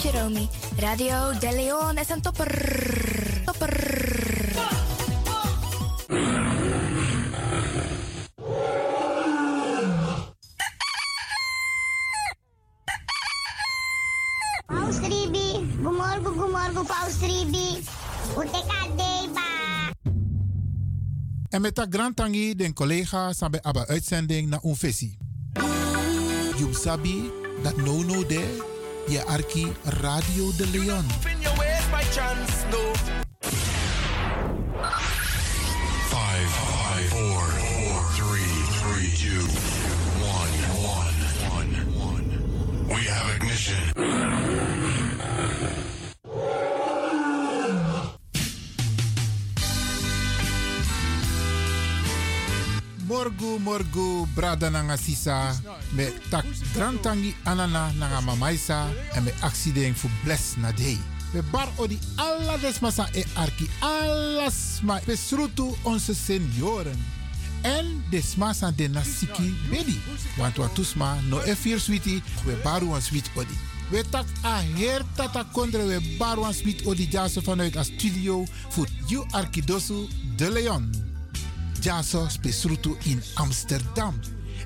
Kusje Romy. Radio de Leon is een topper. Paus Ribi. Goedemorgen, Paus Ribi. En met dat grand tangi den collega samen abba uitzending naar onfessie. You sabi dat no de je arki Radio de Leon. We have ignition. Morgu, brada nanga sisa, me tak grantangi anana nanga mamaisa, en me accident fu bless na day. We bar odi alla desmasa e arki, alles ma besrutu onze senioren. En desmasa de nasiki bedi, want watusma no e fear sweetie, we baru an sweet odi. We tak a her tata kondre we baru an sweet odi jaso vanuit a studio fu you arkidosu de Leon. Jaso Spesruto in Amsterdam.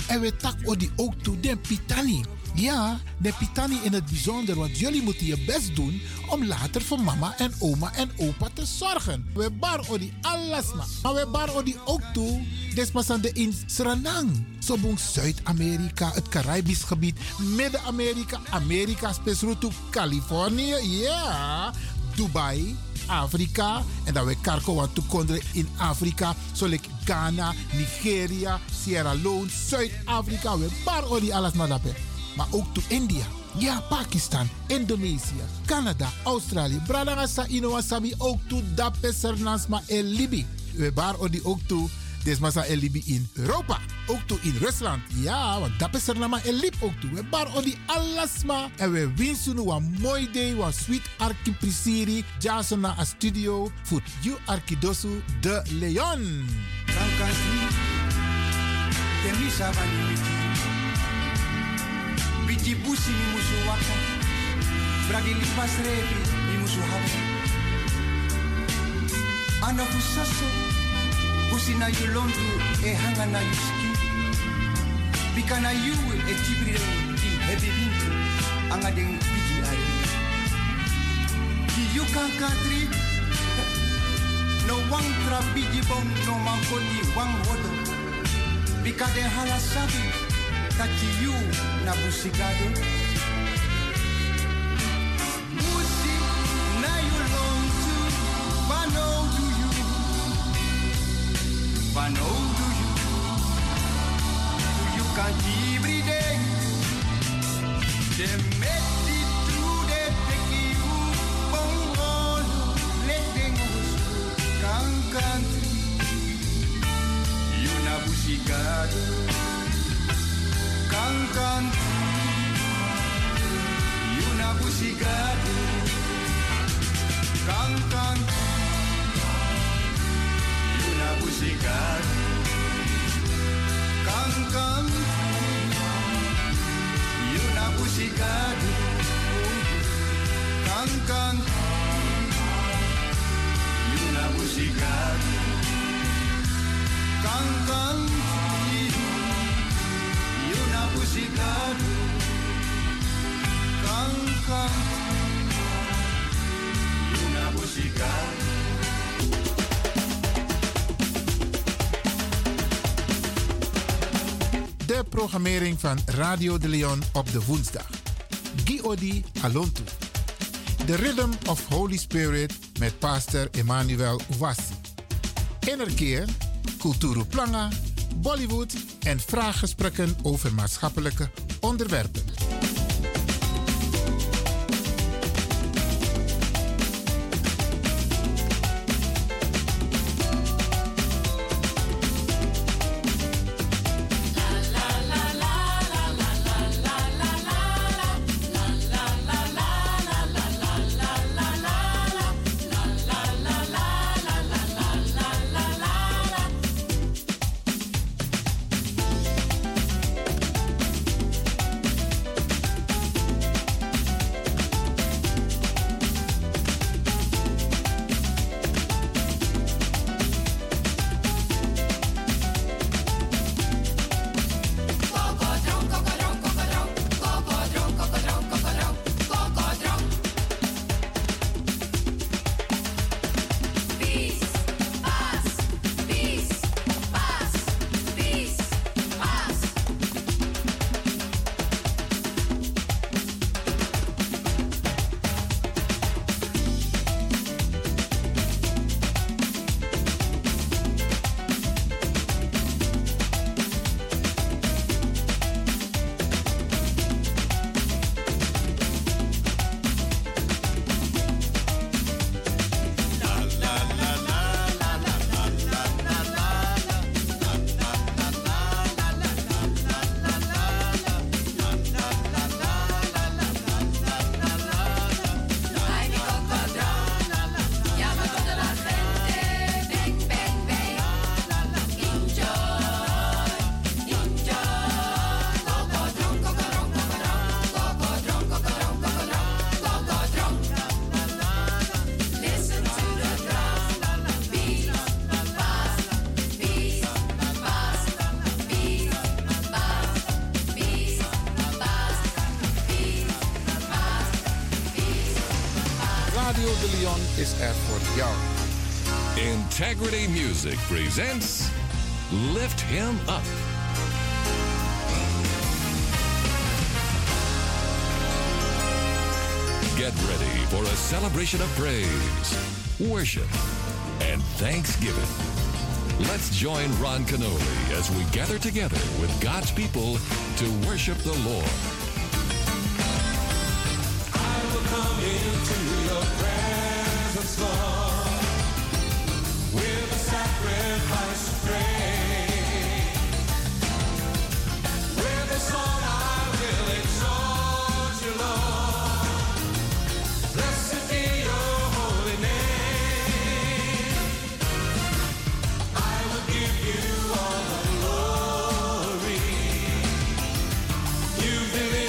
En we tak odi ook toe den pitani. Ja, de pitani in het bijzonder, want jullie moeten je best doen om later voor mama en oma en opa te zorgen. We bar odi alles na. Maar we bar odi ook toe despassande in Sranang. Sobong Zuid-Amerika, het Caribisch gebied, Midden-Amerika, Amerika Spesruto, Californië, ja, Dubai, Afrika, en dat we karko wat toekonderen in Afrika, zoals Ghana, Nigeria, Sierra Leone, Zuid-Afrika, we bar ori alles maar daarbij. Maar ook toe India, ja, Pakistan, Indonesië, Canada, Australië, Bradagasa, Inowasabi, ook toe daarbij Sernansma en Libi. We bar ori ook toe desmasa en Libi in Europa, ook toe in Rusland, ja, want daarbij Sernama en Lib ook toe. We bar ori alles maar en we winsten een mooi day, wat sweet archiprisiri, jason na a studio, voor you archidosu de Leon. Usina yulondu e hanga na yuski bikana yu e tibri e bibindu anga den bigi ai ki yu kan katri no one trap bigi bom no mankoni one hodo bikade hala sabi taki yu na busigado usina yulondu bano. Van oud doe je, je kan die briden. De met die trude tekkie hoe bongon, letting ons kan country. Je na busigado, kan country. Je na busigado, kan country. Musical Cancan y una musical Cancan y una musical Cancan y una musical Cancan y una musical. De programmering van Radio de Leon op de woensdag. Giodi Alontu. The Rhythm of Holy Spirit met Pastor Emmanuel Ouassi. Innerkeer, Kulturu Planga, Bollywood en vraaggesprekken over maatschappelijke onderwerpen. Radio de Leon is er voor jou. Integrity Music presents Lift Him Up. Get ready for a celebration of praise, worship, and thanksgiving. Let's join Ron Canoli as we gather together with God's people to worship the Lord. I will come into your presence, Lord, with a sacrifice of praise. With a song I will exalt you, Lord. Blessed be your holy name. I will give you all the glory. You deliver.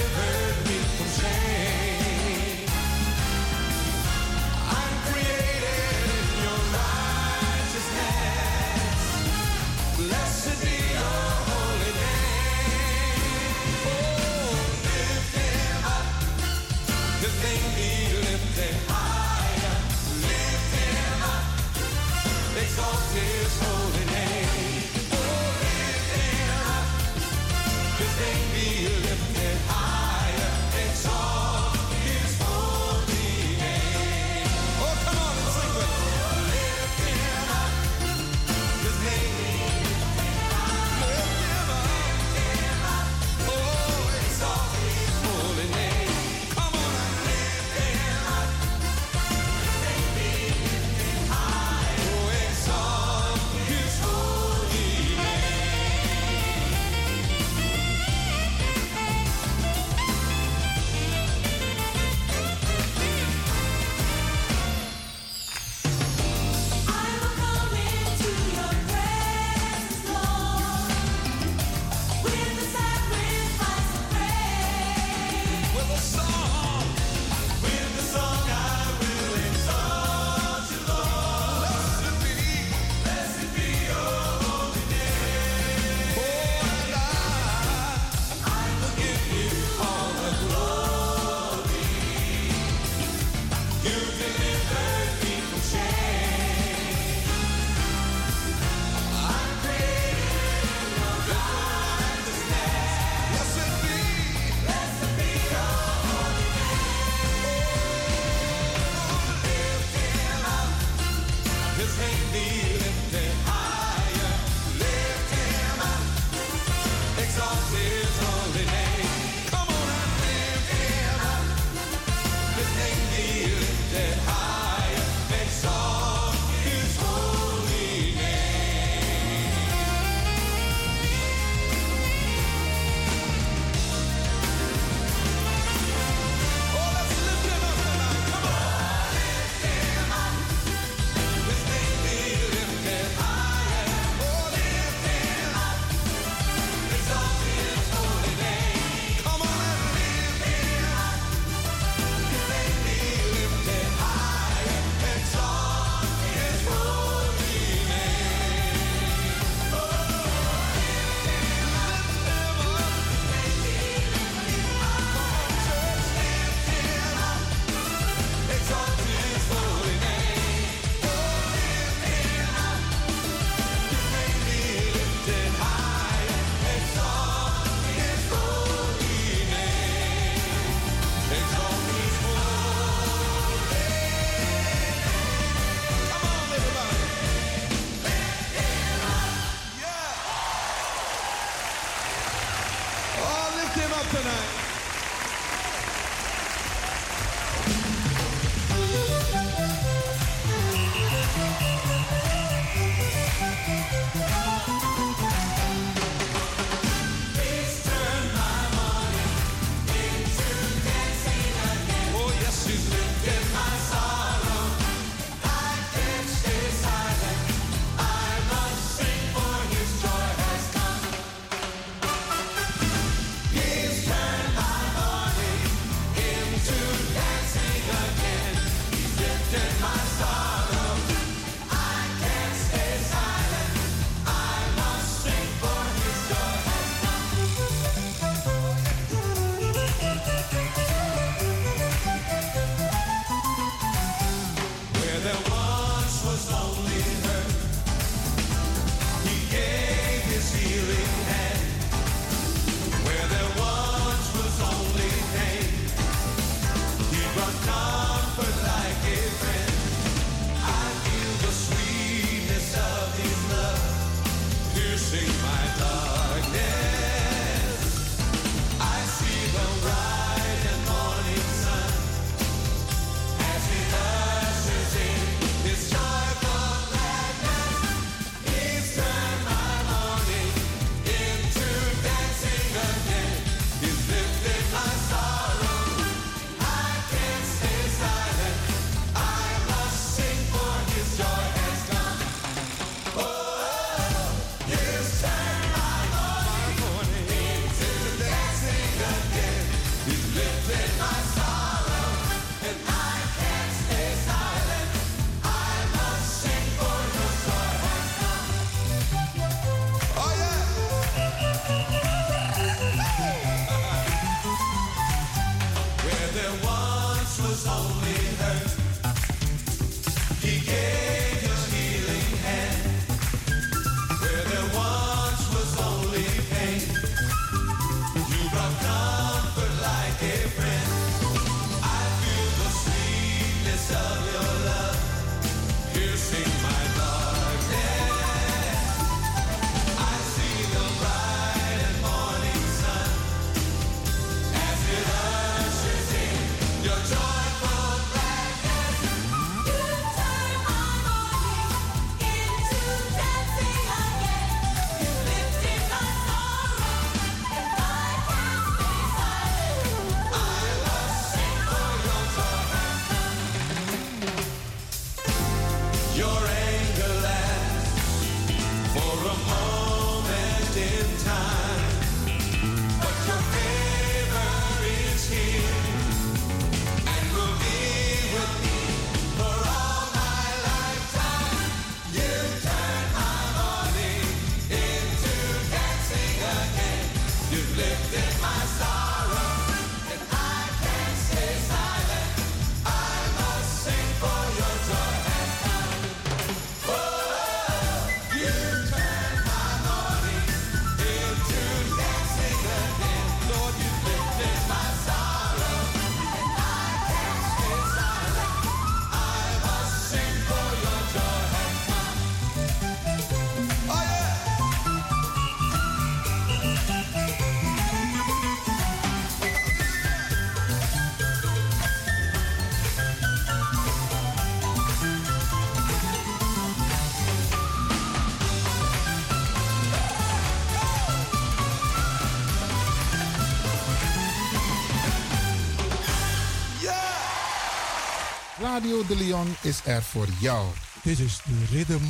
Radio de Leon is er voor jou. Dit is de Rhythm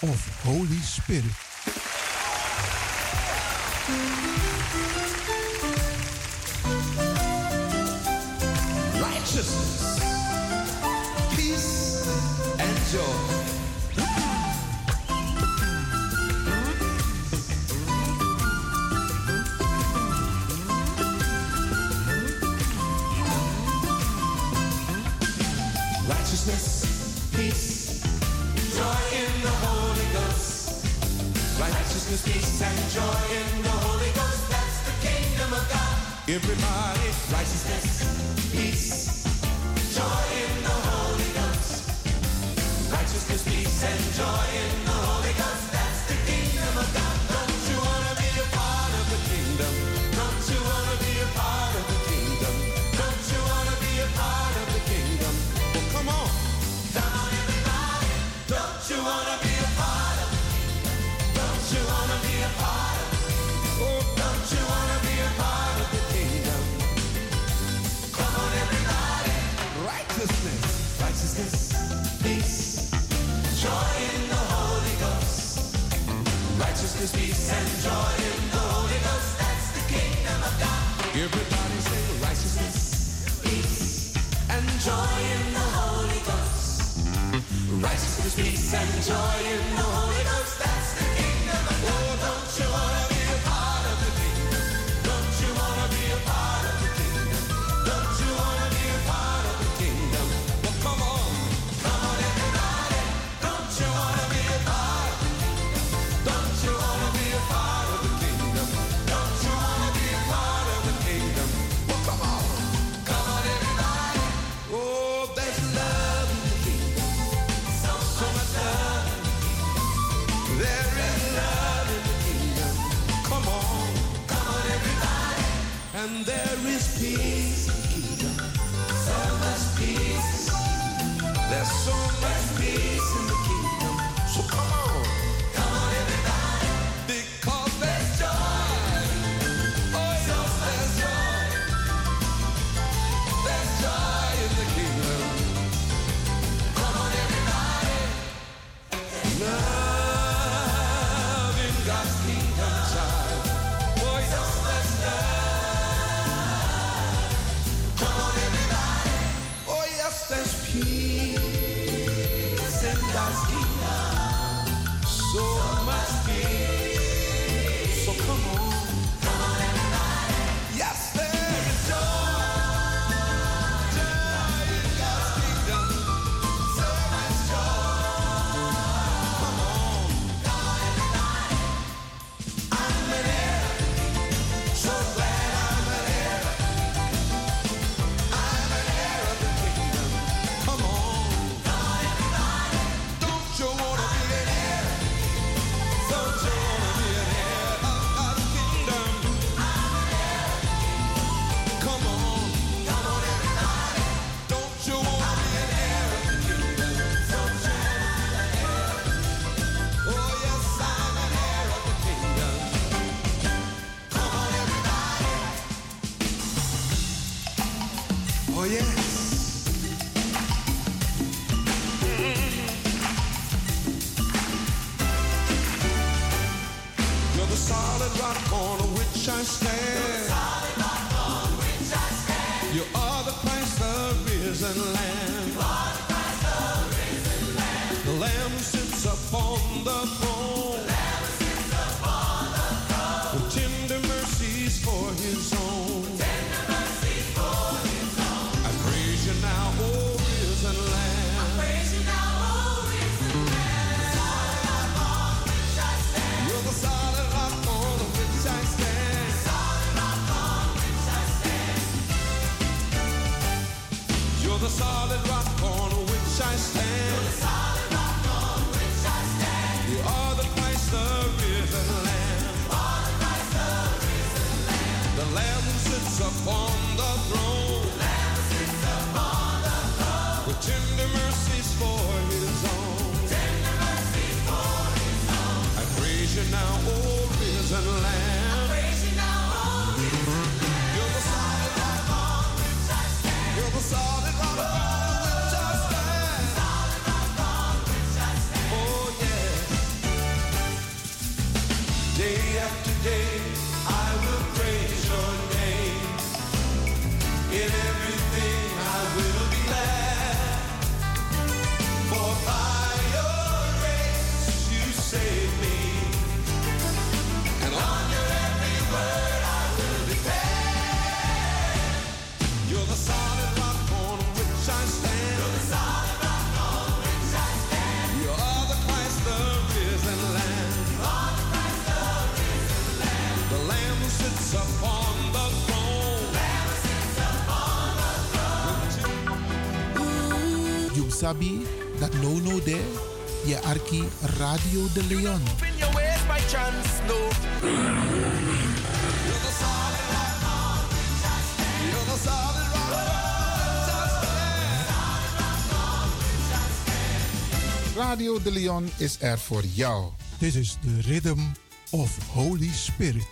of Holy Spirit. Righteousness, peace and joy. Peace, joy in the Holy Ghost. Righteousness, peace, and joy in the Holy Ghost. That's the kingdom of God. Everybody, righteousness, peace, joy in the Holy Ghost. Righteousness, peace, and joy in the Holy Ghost. That's the kingdom of God. Don't you want to be a part of the kingdom? Don't you want to be a part of the kingdom? Don't you want to be a part of the kingdom? Well, come on. Come on, everybody, don't you wanna be a part of it? Don't you wanna be a part of it? Oh, don't you wanna be a part of the kingdom? Come on, everybody, righteousness, righteousness, peace, joy in the Holy Ghost. Righteousness, peace, and joy in the Holy Ghost. That's the kingdom of God. Everybody say righteousness, peace, and joy in the Holy Ghost. Righteousness, peace, and joy in the Holy Ghost. That's the kingdom of God. Oh, don't you wanna be a part of the kingdom? Don't you wanna be a part of the kingdom? Don't you wanna be a part of the kingdom? Well, come on, come on, everybody. Don't you wanna be a part of the kingdom? Don't you wanna be a part of the kingdom? Don't you wanna be a part of the kingdom? Well, come on, come on, everybody. Oh, there's love. And there is peace, so much peace. There's so much peace in the kingdom. So come on, come on, everybody, because there's joy. Oh, so there's joy. There's joy in the kingdom. Come on, everybody, love in God's kingdom, child. Oh, so there's love. There's peace in God's kingdom. So much peace. So come on. Come on, everybody. Yes, there is joy. Joy in God's kingdom. risen Lamb. Lord Christ the risen Lamb. The Lamb sits upon the throne. The Lamb sits upon the throne. With tender mercies for His own. With tender mercies for His own. I praise You now, O risen Lamb. I praise You now, O risen Lamb. The solid rock on which I stand. You're the solid rock on which I stand. The solid rock on which I stand. You're the solid rock on which I stand. You are the Christ, the risen Lamb. You are the Christ, the risen Lamb. The Lamb sits upon the throne. The Lamb sits upon the throne. With tender mercies for His own. Tender mercies for His own. I praise You now, O risen Lamb. I praise You now, O risen Lamb. You're the solid rock on which I stand. You're the solid. Sabi, that no there, yeah, Arki Radio de Leon. Open your ways by chance, no. You're the solid rock on which I stand. You're the solid rock on which I stand. Radio de Leon is er voor jou. This is the rhythm of Holy Spirit.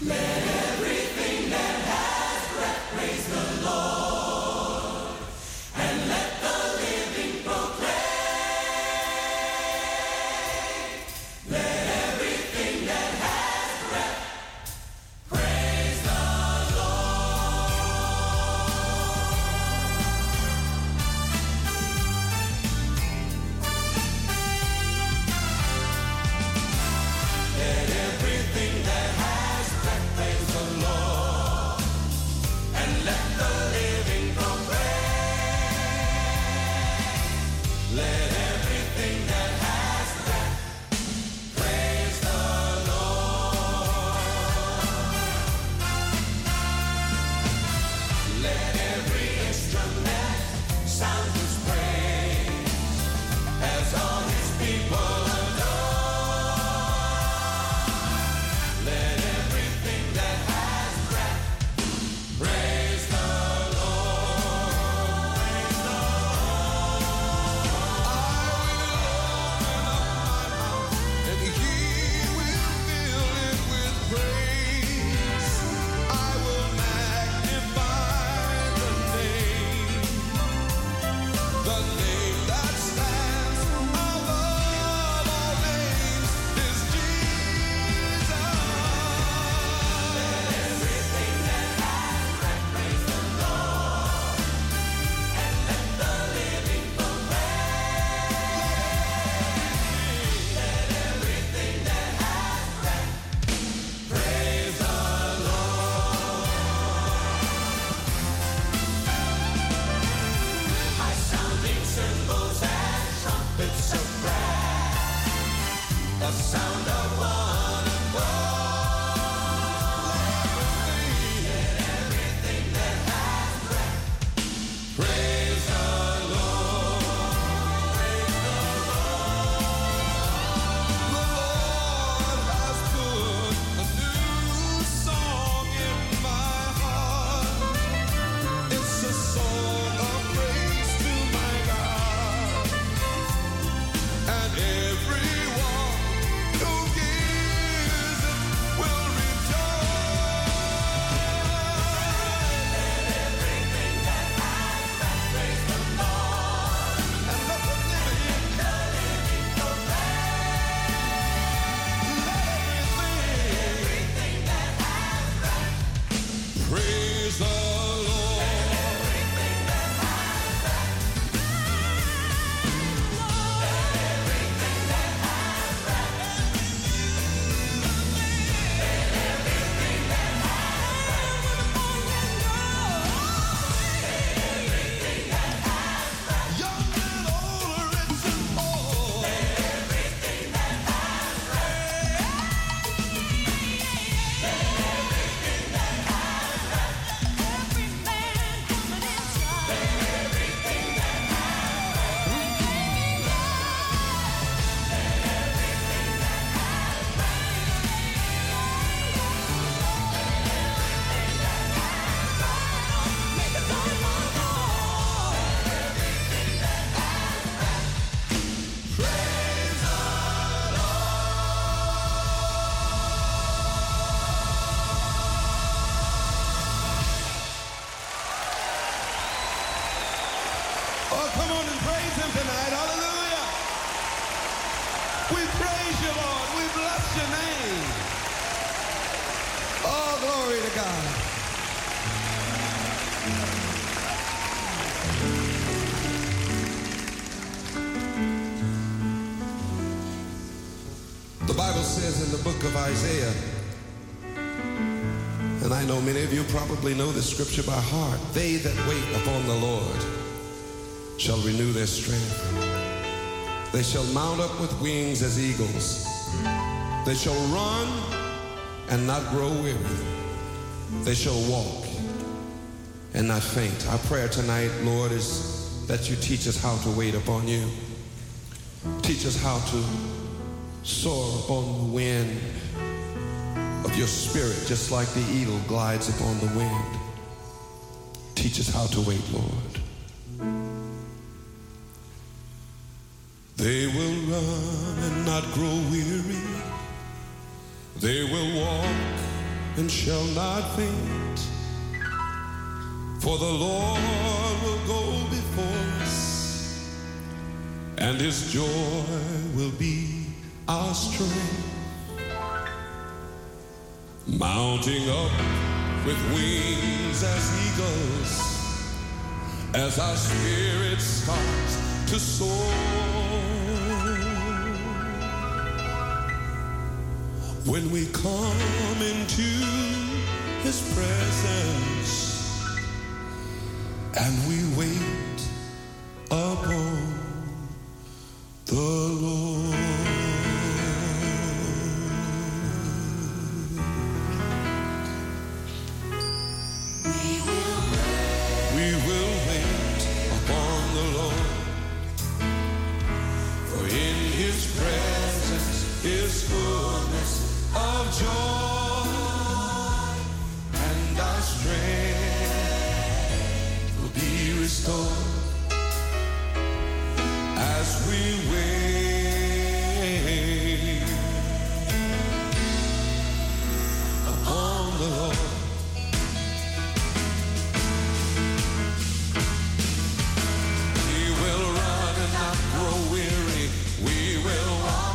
Let everything that has breath. praise him tonight. Hallelujah. We praise you, Lord. We bless your name. Oh, glory to God. The Bible says in the book of Isaiah, and I know many of you probably know this scripture by heart, they that wait upon the Lord shall renew their strength. They shall mount up with wings as eagles. They shall run and not grow weary. They shall walk and not faint. Our prayer tonight, Lord, is that you teach us how to wait upon you. Teach us how to soar upon the wind of your spirit, just like the eagle glides upon the wind. Teach us how to wait, Lord. They will run and not grow weary. They will walk and shall not faint. For the Lord will go before us, and his joy will be our strength. Mounting up with wings as eagles, as our spirit starts to soar, when we come into his presence and we wait upon the Lord. His fullness of joy, and our strength will be restored as we wait upon the Lord. He will run and not grow weary. We will walk.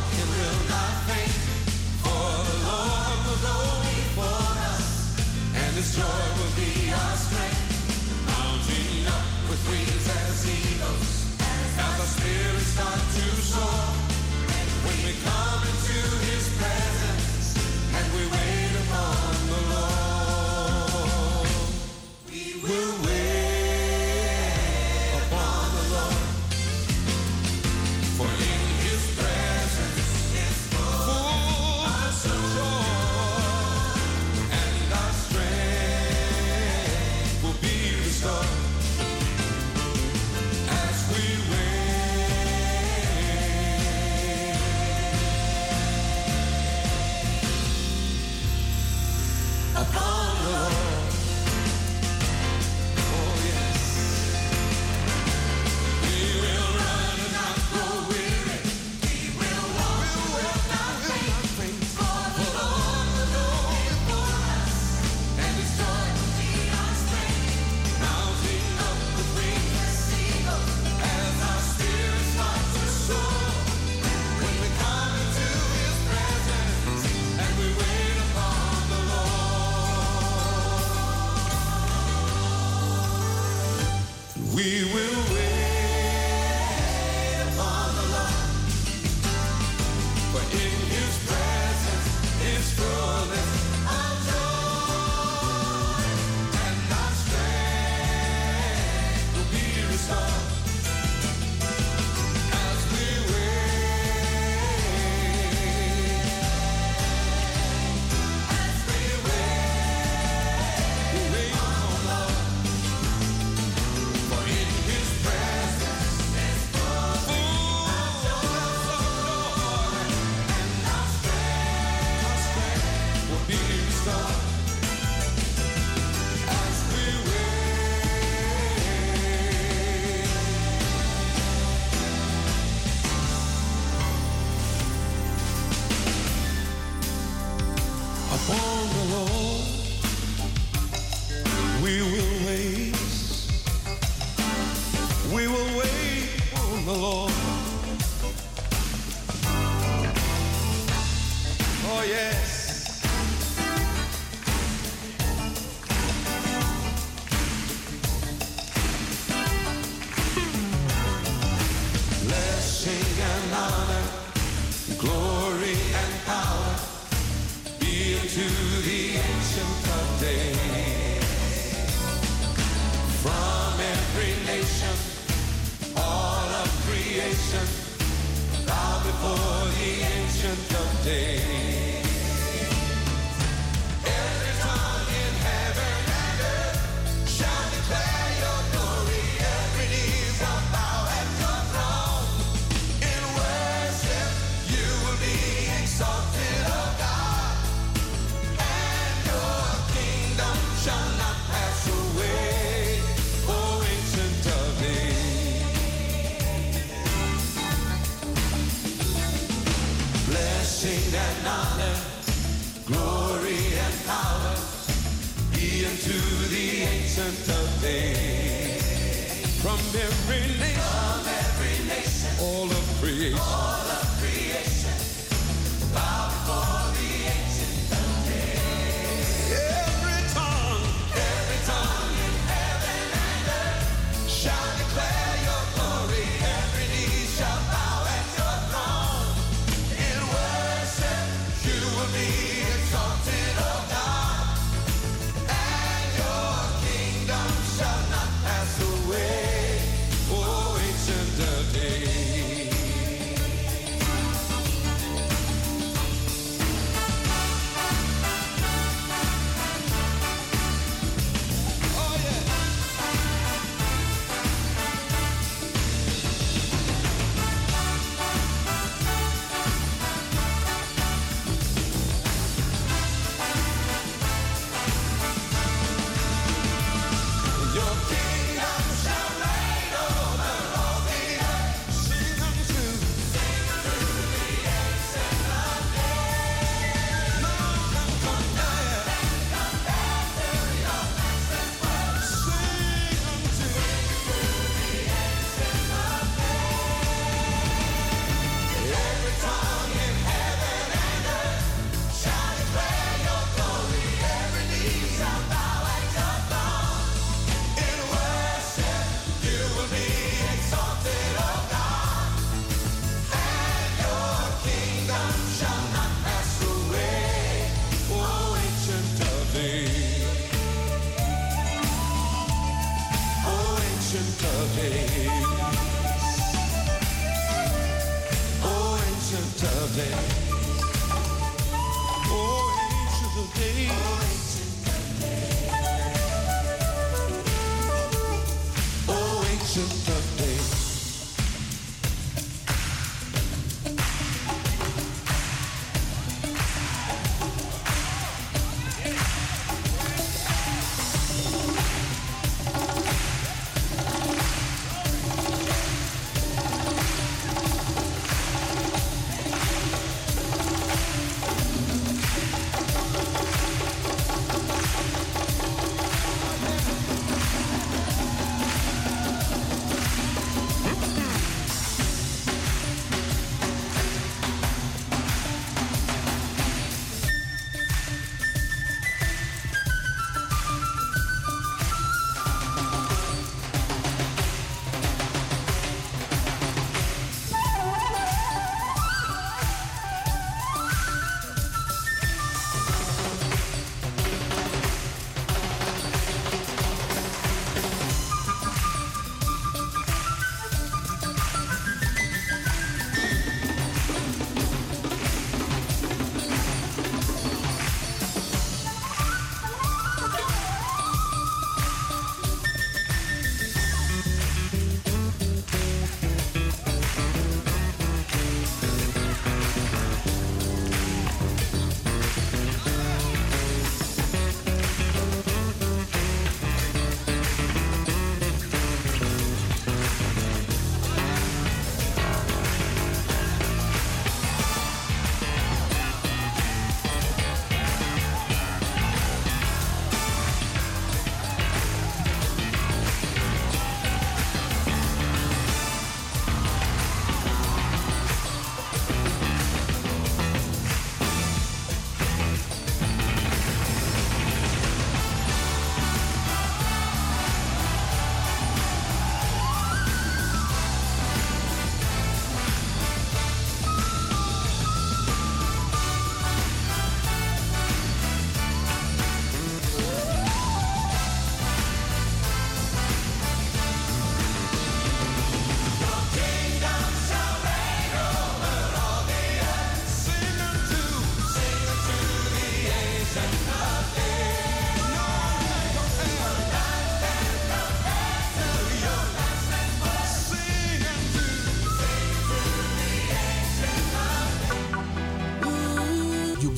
His joy will be our strength, mounting up with wings as eagles, as our spirits start to soar, when we come into his presence, and we wait upon the Lord. We will wait upon the Lord, for in his presence is full of joy. We will wait on the to the ancient of days. From every nation, all of creation, bow before the ancient of days. Every tongue in heaven and earth shall declare your glory. Every knee shall bow at your throne. In worship you will be exalted, O God, and your kingdom shall not pass away, O ancient of days. Blessing and honor, glory and power be unto the ancient of days. From every nation, all of creation, bow before the ancient of days. Every tongue in heaven and earth shall declare your glory. Every knee shall bow at your throne. In worship you will be. Away, oh ancient of days.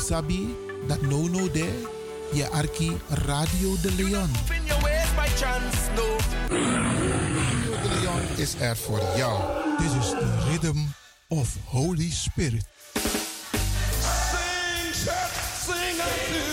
sabi, dat no there, je arki Radio de Leon. Radio de Leon is er voor jou. Dit is the Rhythm of Holy Spirit. Sing, church, sing unto.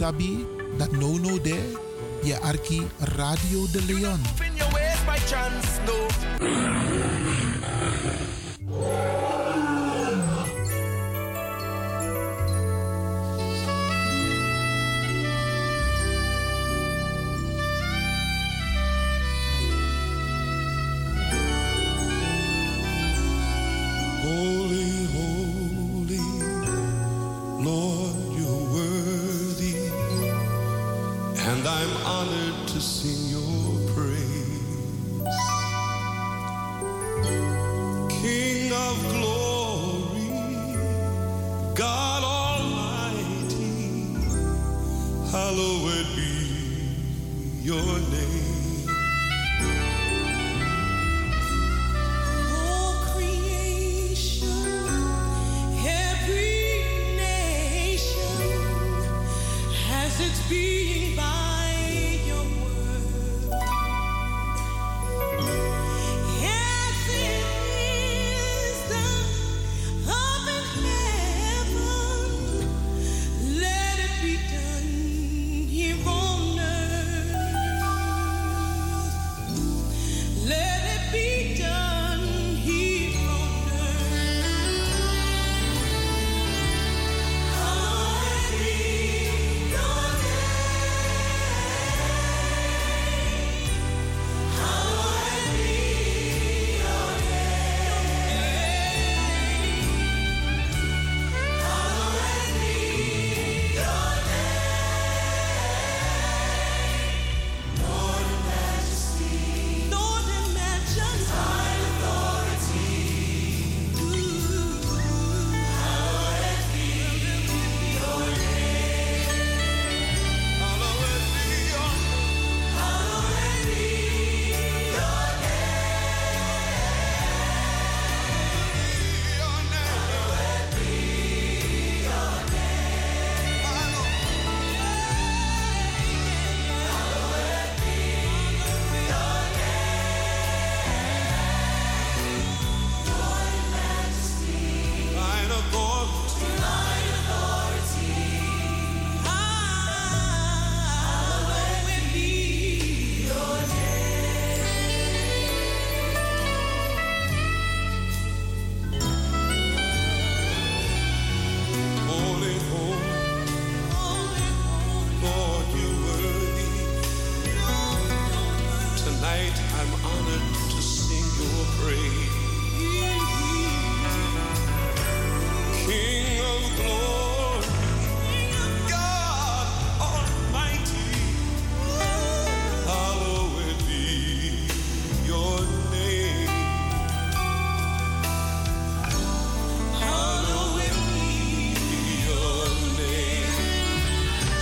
Sabi, dat no there, je arki Radio de Leon.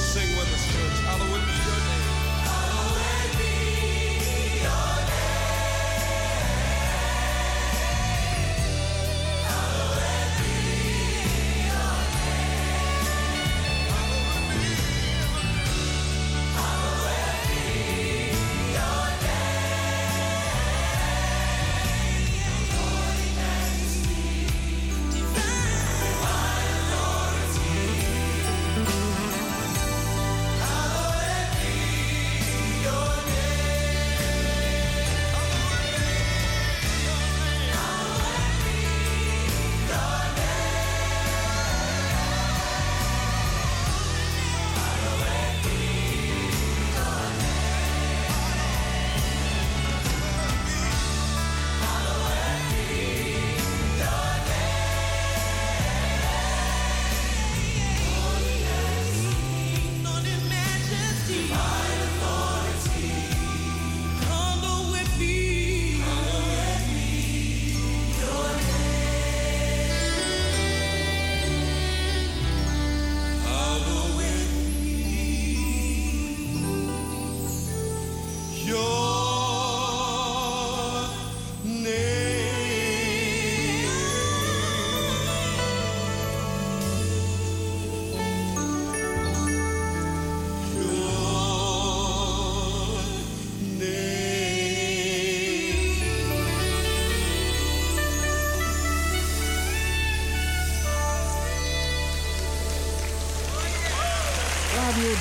Sing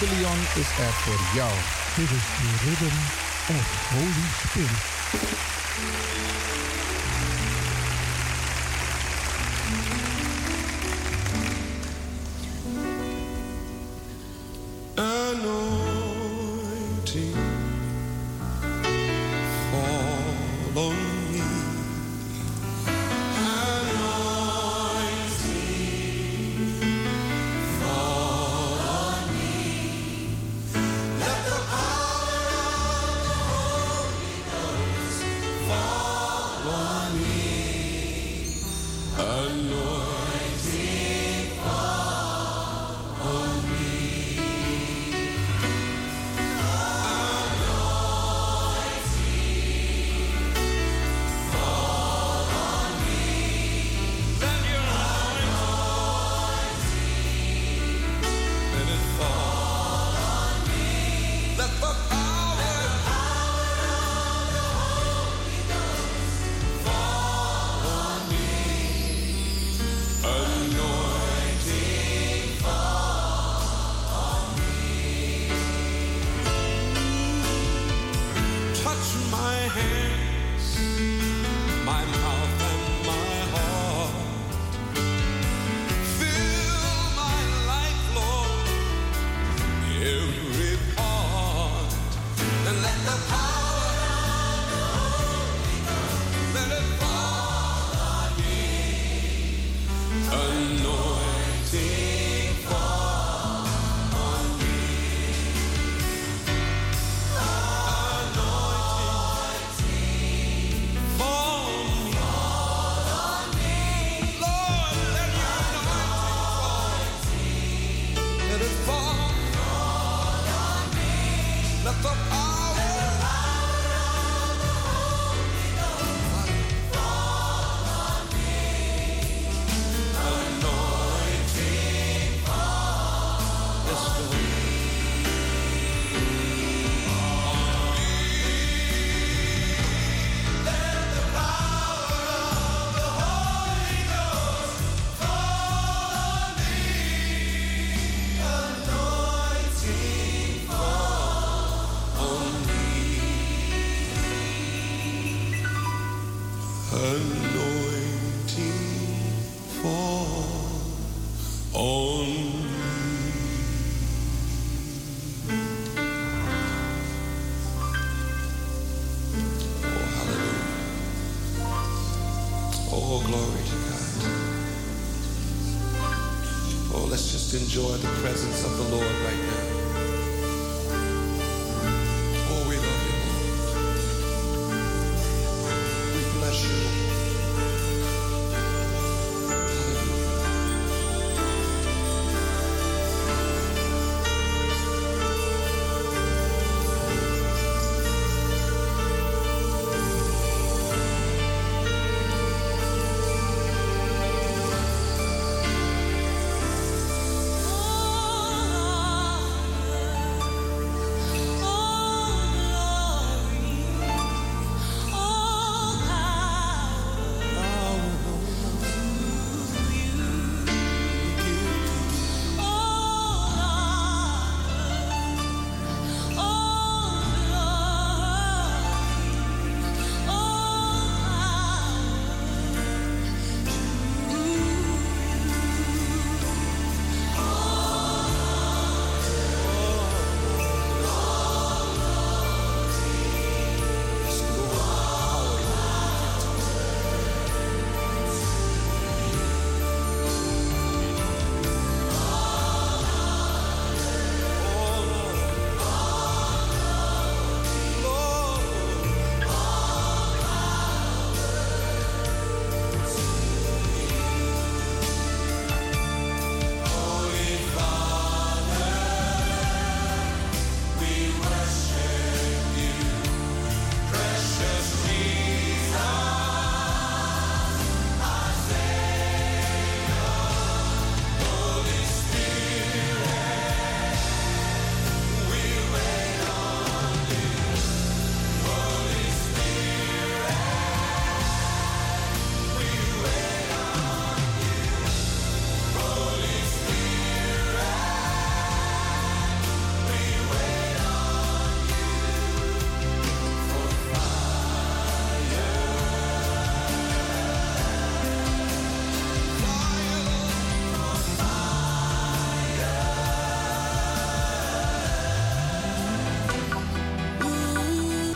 de Leon is er voor jou. Dit is de Rhythm of Holy Spirit. Anointing, follow me.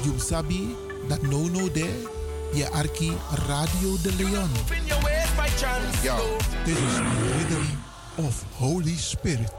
You sabi that no there. Je arki Radio de Leon. Ja, dit is Rhythm of Holy Spirit.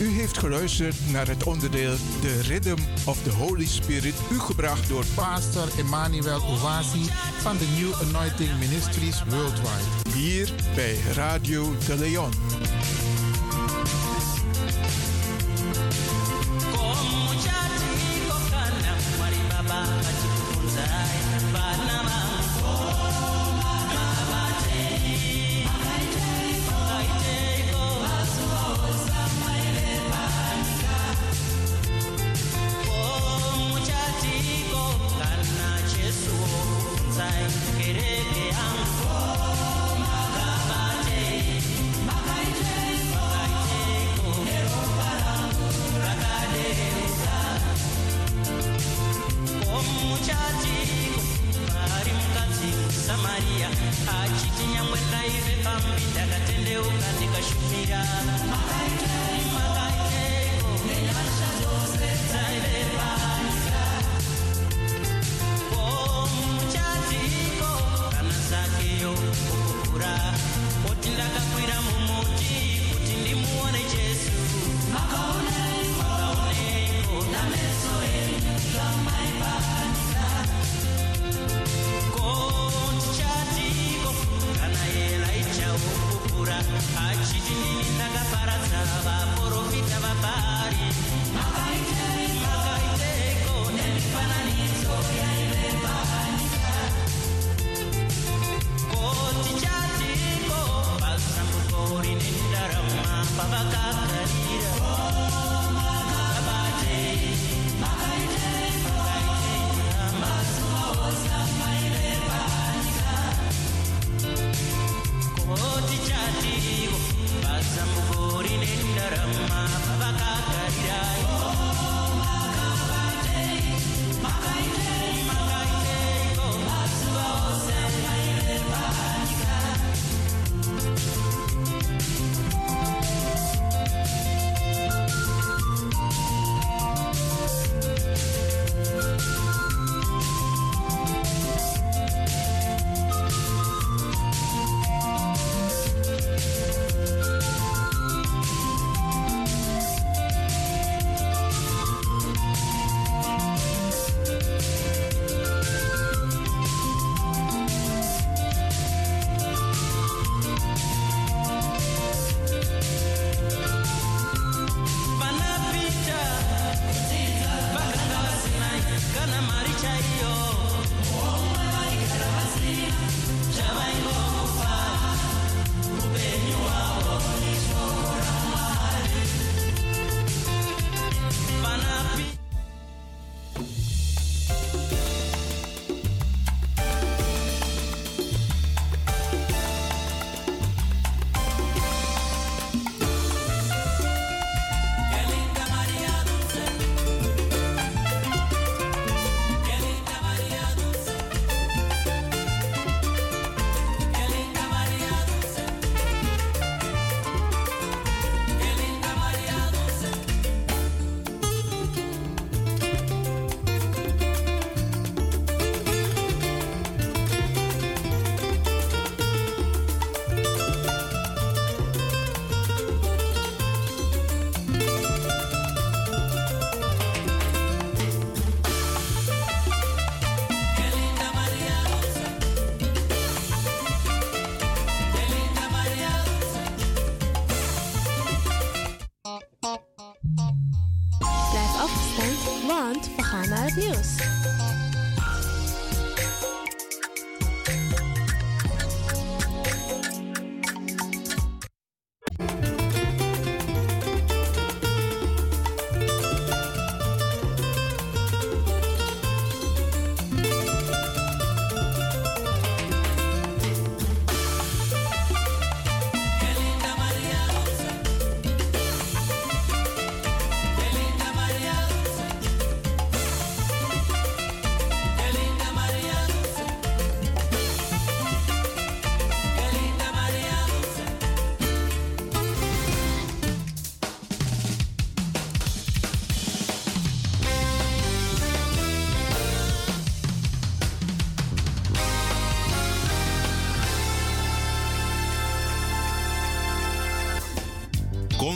U heeft geluisterd naar het onderdeel The Rhythm of the Holy Spirit, u gebracht door Pastor Emmanuel Ouassi van de New Anointing Ministries Worldwide, hier bij Radio de Leon. Kana marichayo, oh my.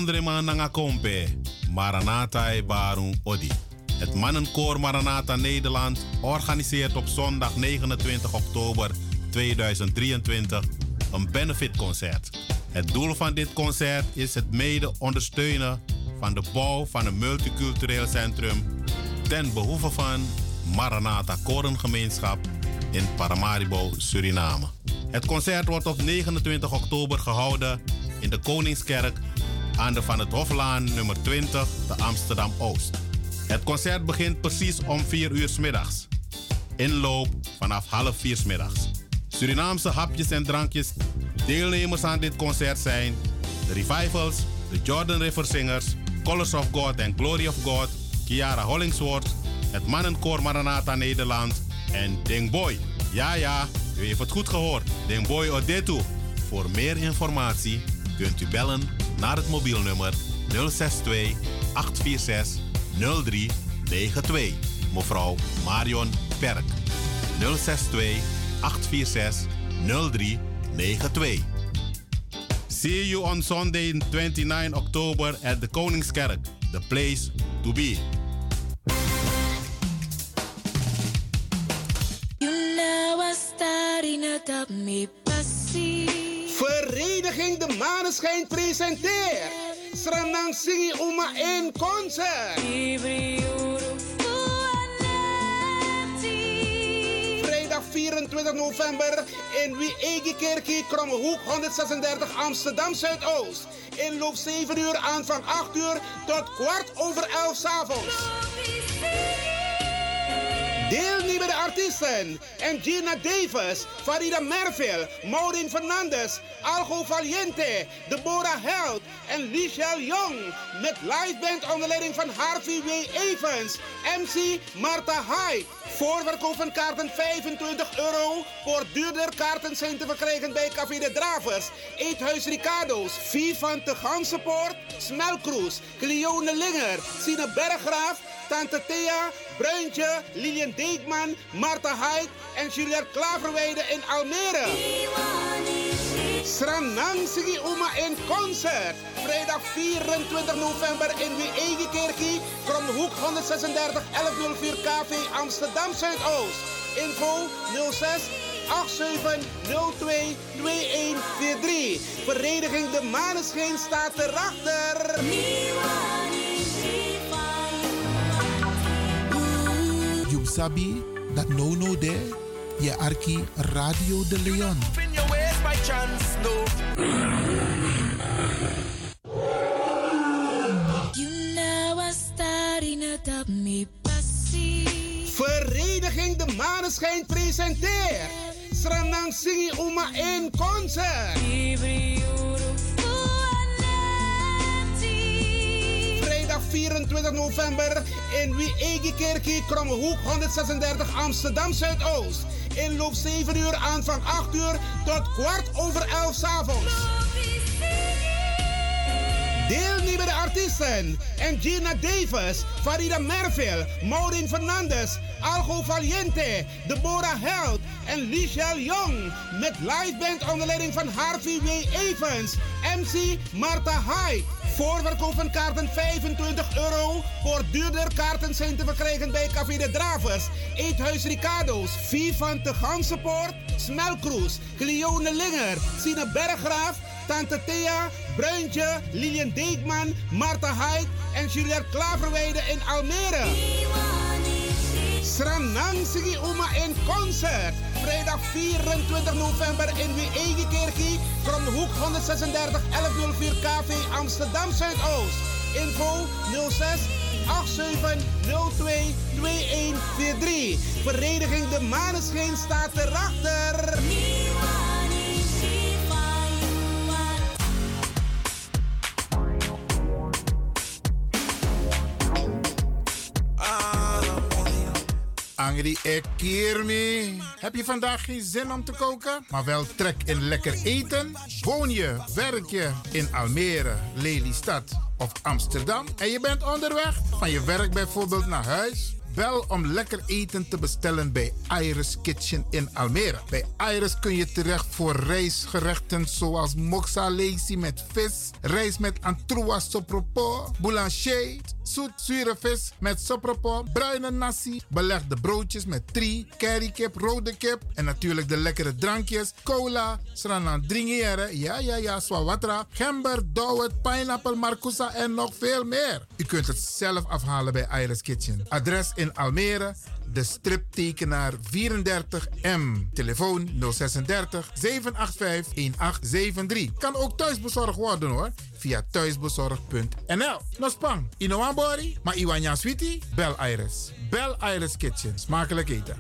Andreman Nangakompe, Maranatha Barung Odi. Het mannenkoor Maranatha Nederland organiseert op zondag 29 oktober 2023 een benefitconcert. Het doel van dit concert is het mede ondersteunen van de bouw van een multicultureel centrum ten behoeve van Maranatha Korengemeenschap in Paramaribo, Suriname. Het concert wordt op 29 oktober gehouden in de Koningskerk aan de Van het Hoflaan nummer 20 te Amsterdam-Oost. Het concert begint precies om 4 uur 's middags. Inloop vanaf half 4 's middags. Surinaamse hapjes en drankjes. Deelnemers aan dit concert zijn de Revivals, de Jordan River Singers, Colors of God en Glory of God, Kiara Hollingsworth, het mannenkoor Maranatha Nederland en Ding Boy. Ja, u heeft het goed gehoord. Ding Boy Odetu. Voor meer informatie kunt u bellen naar het mobielnummer 062 846 0392. Mevrouw Marion Perk. 062 846 0392. See you on Sunday 29 October at the Koningskerk. The place to be. Vereniging de Maneschijn presenteert Sranang Singi Oma in concert. Vrijdag 24 november in Wiegie Kerkie, Kromme Hoek 136 Amsterdam Zuidoost. Inloop 7 uur aan van 8 uur tot kwart over 11 s'avonds. Deelnemende artiesten: Angelina Davis, Farida Merville, Maureen Fernandes, Algo Valiente, Deborah Held en Michelle Jong. Met live band onder leiding van Harvey W. Evans. MC Martha Heid. Voorverkoop van kaarten €25. Voor duurder kaarten zijn te verkrijgen bij Café de Dravers, Eethuis Ricardo's, Vivante Gansenpoort, Smelkroes, Cleone Linger, Sina Berggraaf, Tante Thea, Bruintje, Lilian Deekman, Martha Heid en Julia Klaverweide in Almere. Sranang Singi Oma in concert. Vrijdag 24 november in Wiegie Kerkie, Kromme Hoek 136 1104 KV Amsterdam Zuidoost. Info 06 8702 2143. Vereniging de Maneschijn staat erachter. Sabi, dat no there, je arki Radio de Leon. Vereniging de Maneschijn presenteert Sranang Singi Oma in concert. Vrijdag 24 november in Wiegie Kerkie, Kromme Hoek 136 Amsterdam Zuidoost. Inloop 7 uur aan van 8 uur tot kwart over 11 s'avonds. Deelnemende artiesten: Angelina Davis, Farida Merville, Maureen Fernandes, Algo Valiente, Deborah Held en Michelle Jong. Met live band onder leiding van Harvey W. Evans, MC Martha Heid. Voorverkoop van kaarten €25. Voor duurder kaarten zijn te verkrijgen bij Café de Dravers, Eethuis Ricardo's, Vivante Gansenpoort, Smelkroes, Cleone Linger, Sina Berggraaf, Tante Thea, Bruintje, Lilian Deekman, Martha Heid en Julia Klaverweide in Almere. Sranang Singi Oma in concert. Vrijdag 24 november in Wiegie Kerkie, Kromme Hoek 136 1104 KV Amsterdam Zuidoost. Info 06 8702 2143. Vereniging de Maneschijn staat erachter. Angry, ik keer me. Heb je vandaag geen zin om te koken, maar wel trek in lekker eten? Woon je, werk je in Almere, Lelystad of Amsterdam en je bent onderweg van je werk bijvoorbeeld naar huis? Bel om lekker eten te bestellen bij Iris Kitchen in Almere. Bij Iris kun je terecht voor rijstgerechten zoals moxa leci met vis, rijst met antroa sopropor, boulanger, zoet-zure vis met sopropor, bruine nasi, belegde broodjes met tri, currykip, rode kip en natuurlijk de lekkere drankjes, cola, Sranang Dringere, swawatra, gember, dowet, pineapple, marcousa en nog veel meer. U kunt het zelf afhalen bij Iris Kitchen. Adres in Almere, de striptekenaar 34M. Telefoon 036 785 1873. Kan ook thuisbezorgd worden hoor, via thuisbezorg.nl. No spang, Inoan Bori, maar Iwanya Sweetie, bel Iris. Bel Iris Kitchen, smakelijk eten.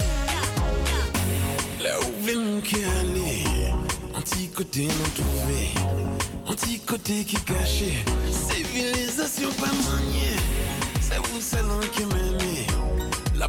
La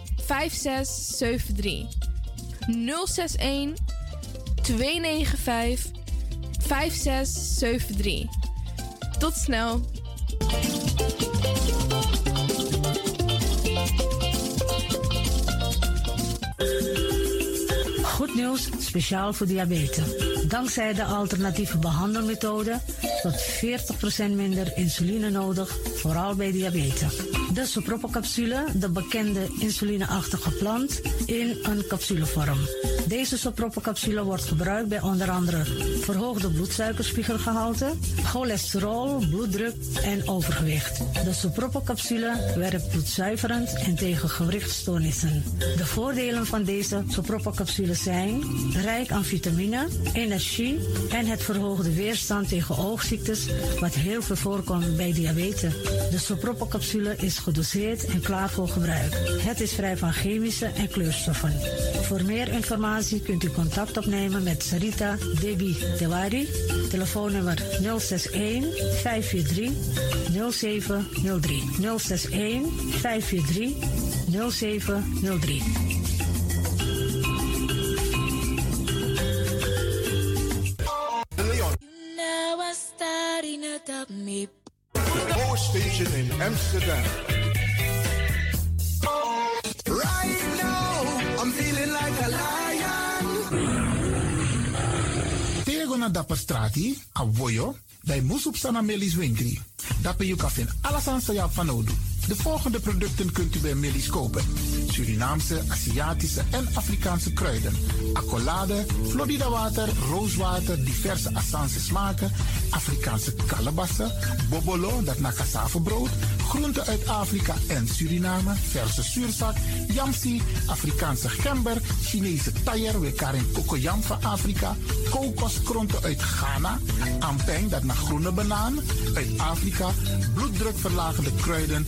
5673. 061 295 5673. Tot snel. Goed nieuws, speciaal voor diabetes. Dankzij de alternatieve behandelmethode wordt 40% minder insuline nodig, vooral bij diabetes. De sopropocapsule, de bekende insulineachtige plant, in een capsulevorm. Deze sopropocapsule wordt gebruikt bij onder andere verhoogde bloedsuikerspiegelgehalte, cholesterol, bloeddruk en overgewicht. De sopropocapsule werkt bloedzuiverend en tegen gewrichtstoornissen. De voordelen van deze sopropocapsule zijn rijk aan vitamine, energie en het verhoogde weerstand tegen oogziektes, wat heel veel voorkomt bij diabetes. De sopropocapsule is gedoseerd en klaar voor gebruik. Het is vrij van chemische en kleurstoffen. Voor meer informatie kunt u contact opnemen met Sarita Devi Dewari. Telefoonnummer 061 543 0703. 061 543 0703. De Leon. Now I'm starting to doubt me. The power station in Amsterdam. Right now, I'm feeling like a lion. Tego na Dapperstrati, Avoyo, bij Moesop Sana Millie's Winkry. Dapper Yuka vindt alles aan Saya Fanodu. De volgende producten kunt u bij Millie's kopen: Surinaamse, Aziatische en Afrikaanse kruiden, accolade, Florida water, rooswater, diverse Assange smaken, Afrikaanse kalebassen, bobolo, dat na cassavebrood, groenten uit Afrika en Suriname, verse zuurzak, yamsi, Afrikaanse gember, Chinese taier, wekarin kokoyam van Afrika, kokoskronten uit Ghana, ampeng, dat na groene banaan uit Afrika, bloeddrukverlagende kruiden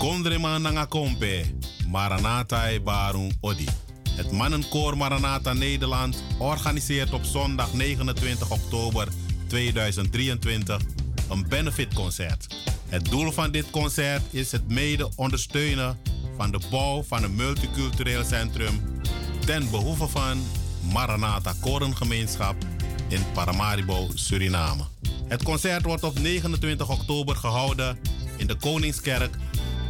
Kondreman nanga kompe, Maranatha Barung Odi. Het mannenkoor Maranatha Nederland organiseert op zondag 29 oktober 2023 een benefitconcert. Het doel van dit concert is het mede ondersteunen van de bouw van een multicultureel centrum ten behoeve van Maranatha Korengemeenschap in Paramaribo, Suriname. Het concert wordt op 29 oktober gehouden in de Koningskerk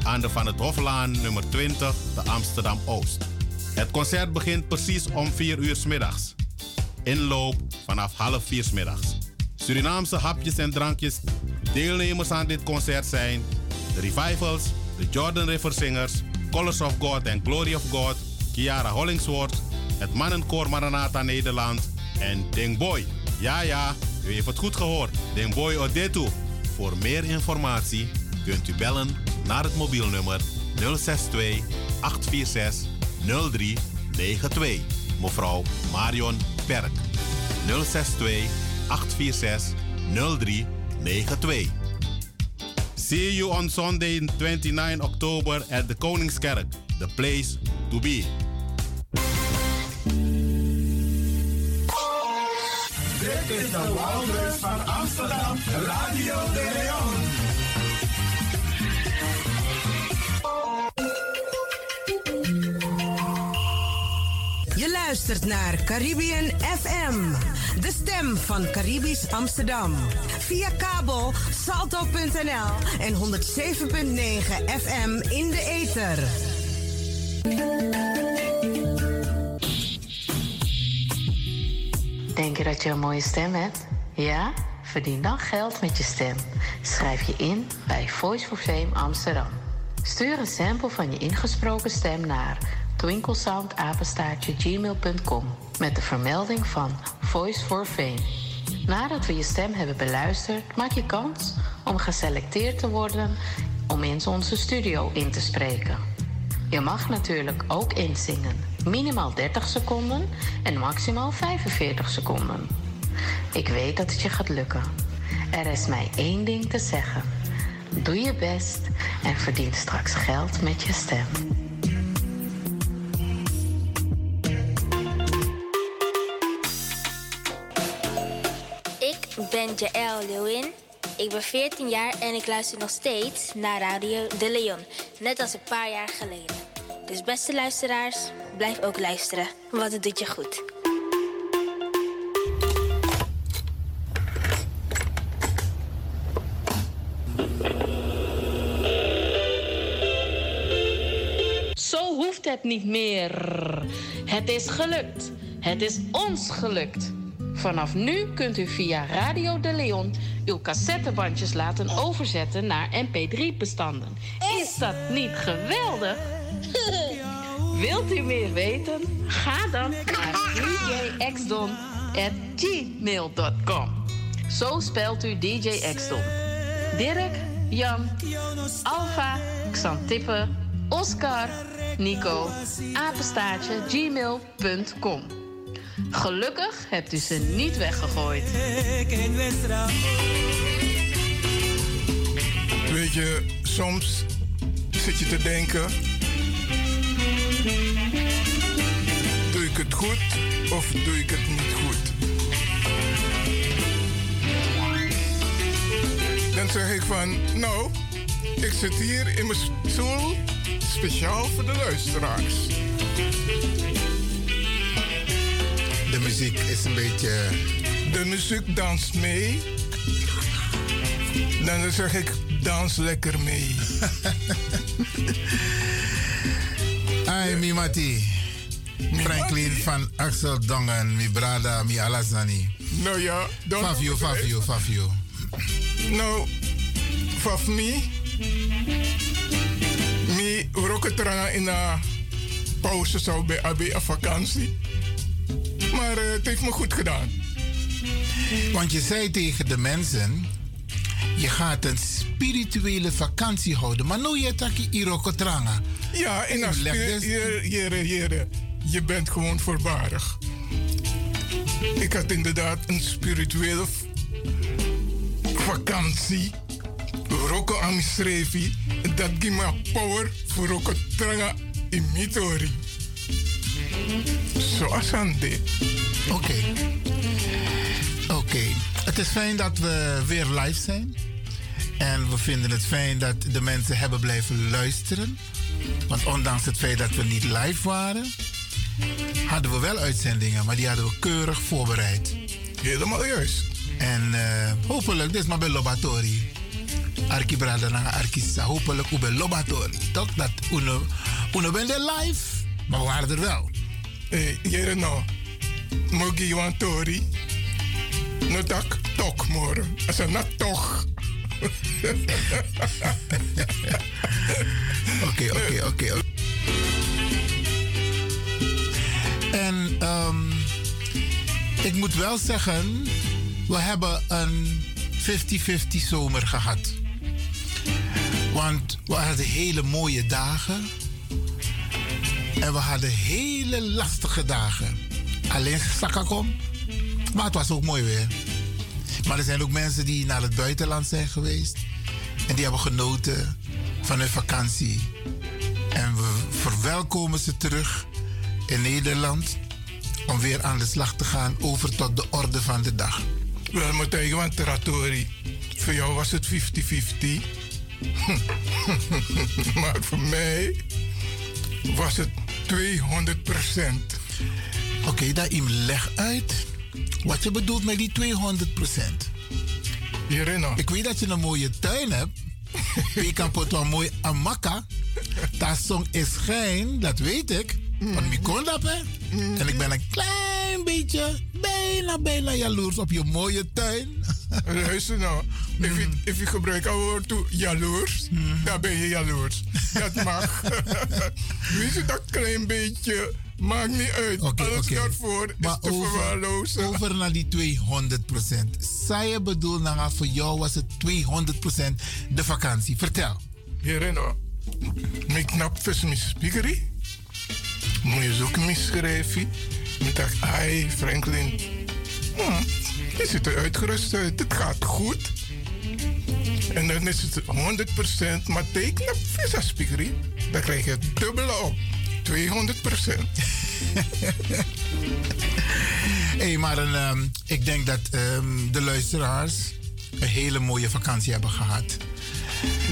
aan de Van het Hoflaan nummer 20 te Amsterdam-Oost. Het concert begint precies om 4 uur 's middags. Inloop vanaf half 4 's middags. Surinaamse hapjes en drankjes. Deelnemers aan dit concert zijn de Revivals, de Jordan River Singers, Colors of God en Glory of God, Kiara Hollingsworth, het mannenkoor Maranatha Nederland en Ding Boy. Ja, ja, u heeft het goed gehoord. Ding Boy Odetu. Voor meer informatie kunt u bellen naar het mobielnummer 062 846 0392. Mevrouw Marion Perk. 062-846-0392. See you on Sunday 29 October at the Koningskerk. The place to be. Dit is de Wilders van Amsterdam, Radio de Leon. Je luistert naar Caribbean FM, de stem van Caribisch Amsterdam. Via kabel salto.nl en 107.9 FM in de ether. Denk je dat je een mooie stem hebt? Ja? Verdien dan geld met je stem. Schrijf je in bij Voice for Fame Amsterdam. Stuur een sample van je ingesproken stem naar twinklesound@gmail.com met de vermelding van Voice for Fame. Nadat we je stem hebben beluisterd, maak je kans om geselecteerd te worden om in onze studio in te spreken. Je mag natuurlijk ook inzingen, minimaal 30 seconden en maximaal 45 seconden. Ik weet dat het je gaat lukken. Er is mij één ding te zeggen. Doe je best en verdien straks geld met je stem. Ik ben Jaël Lewin. Ik ben 14 jaar en ik luister nog steeds naar Radio de Leon. Net als een paar jaar geleden. Dus beste luisteraars, blijf ook luisteren. Want het doet je goed. Zo hoeft het niet meer. Het is gelukt. Het is ons gelukt. Vanaf nu kunt u via Radio de Leon uw cassettebandjes laten overzetten naar mp3-bestanden. Is dat niet geweldig? Wilt u meer weten? Ga dan naar djxdon@gmail.com. Zo spelt u DJ X-Don. Dirk, Jan, Alfa, Xantippe, Oscar, Nico, @gmail.com. Gelukkig hebt u ze niet weggegooid. Weet je, soms zit je te denken: doe ik het goed of doe ik het niet goed? Dan zeg ik van, nou, ik zit hier in mijn stoel speciaal voor de luisteraars. De muziek is een beetje... De muziek danst mee. Dan zeg ik, dans lekker mee. Ai, mi mati. Franklin van Axel Dongen, mi brada, mi alazani. Nou ja, don't... Fafio. Nou, faf mi. Mi roketranga in a pauze zou bij Abe a vakantie. Maar het heeft me goed gedaan. Want je zei tegen de mensen, je gaat een spirituele vakantie houden. Maar nu je taki irokotranga. Ja, en als je bent gewoon voorbarig. Ik had inderdaad een spirituele vakantie. ko am schrevi dat gi ma power voor ko tranga imitori. Zo asante. Oké. Het is fijn dat we weer live zijn. En we vinden het fijn dat de mensen hebben blijven luisteren. Want ondanks het feit dat we niet live waren, hadden we wel uitzendingen, maar die hadden we keurig voorbereid. Helemaal juist. En hopelijk, dit is maar bij Lobatori. Arki Bradananga Arkissa, hopelijk ook bij Lobatori. Toch dat we bende live, maar we waren er wel. Jereno, mogi Johan Tori, no tak tok morgen. Als een nat toch. Oké. En ik moet wel zeggen, we hebben een 50-50 zomer gehad. Want we hadden hele mooie dagen en we hadden hele lastige dagen. Alleen Sakakom, maar het was ook mooi weer. Maar er zijn ook mensen die naar het buitenland zijn geweest en die hebben genoten van hun vakantie. En we verwelkomen ze terug in Nederland om weer aan de slag te gaan over tot de orde van de dag. Wel, maar tegen want Ratori, voor jou was het 50-50. Maar voor mij was het 200%. Oké, daarin leg uit wat je bedoelt met die 200%. Jerena. Ik weet dat je een mooie tuin hebt. Ik kan potwa mooi amaka. Dat song is geen, dat weet ik. Want ik kon dat, hè? En ik ben een klein beetje, bijna jaloers op je mooie tuin. Luister nou, als je gebruikt een woord toe, jaloers, dan ben je jaloers. Dat mag. Weet je, dat klein beetje, maakt niet uit. Alles daarvoor is te verwaarlozen. Over naar die 200%. Zij bedoelt, nou, voor jou was het 200% de vakantie. Vertel. Jereno, ik knap vers mijn spiekerie. Moet je ook misschrijven. Ik dacht, ai, Franklin. Je ziet er uitgerust uit. Het gaat goed. En dan is het 100%. Maar teken op visaspiekerie. Dan krijg je het dubbele op. 200%. Hey, maar ik denk dat de luisteraars een hele mooie vakantie hebben gehad.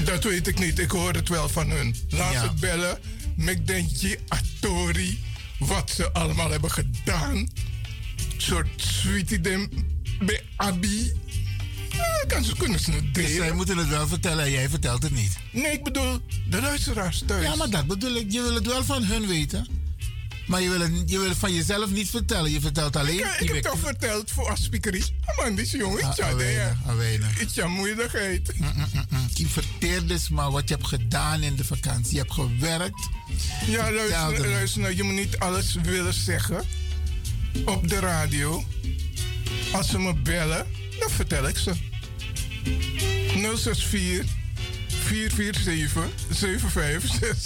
Dat weet ik niet. Ik hoor het wel van hun. Laat het bellen. Ik denk je Atori, wat ze allemaal hebben gedaan. Een soort sweetie dem bij Abi. Kan ze kunnen ze het delen. Dus zij moeten het wel vertellen en jij vertelt het niet. Nee, ik bedoel de luisteraars thuis. Ja, maar dat bedoel ik. Je wil het wel van hun weten. Maar je wil het van jezelf niet vertellen. Je vertelt alleen... Ik heb toch verteld voor afspiekerie. Man, dit jongen, ik zou het. Ik zou moeilijkheid. Je verteert dus maar wat je hebt gedaan in de vakantie. Je hebt gewerkt. Ja, luister nou, je moet niet alles willen zeggen op de radio. Als ze me bellen, dan vertel ik ze.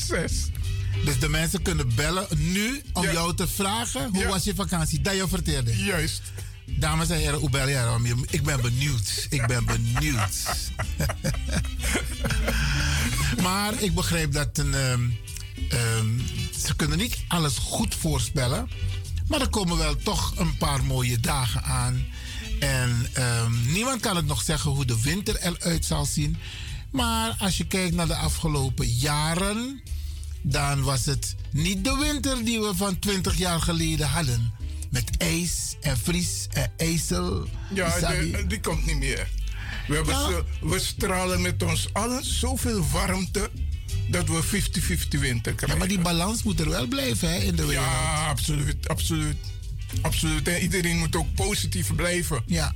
064-447-7566. Dus de mensen kunnen bellen nu om jou te vragen hoe was je vakantie. Dat je verteerde. Juist. Dames en heren, ik ben benieuwd. Maar ik begrijp dat ze kunnen niet alles goed voorspellen. Maar er komen wel toch een paar mooie dagen aan. En niemand kan het nog zeggen hoe de winter eruit zal zien. Maar als je kijkt naar de afgelopen jaren, dan was het niet de winter die we van 20 jaar geleden hadden. Met ijs en vries en ijzel. Ja, die komt niet meer. We stralen met ons allen zoveel warmte dat we 50-50 winter krijgen. Ja, maar die balans moet er wel blijven, hè, in de wereld. Ja, absoluut, absoluut. Absoluut. En iedereen moet ook positief blijven. Ja.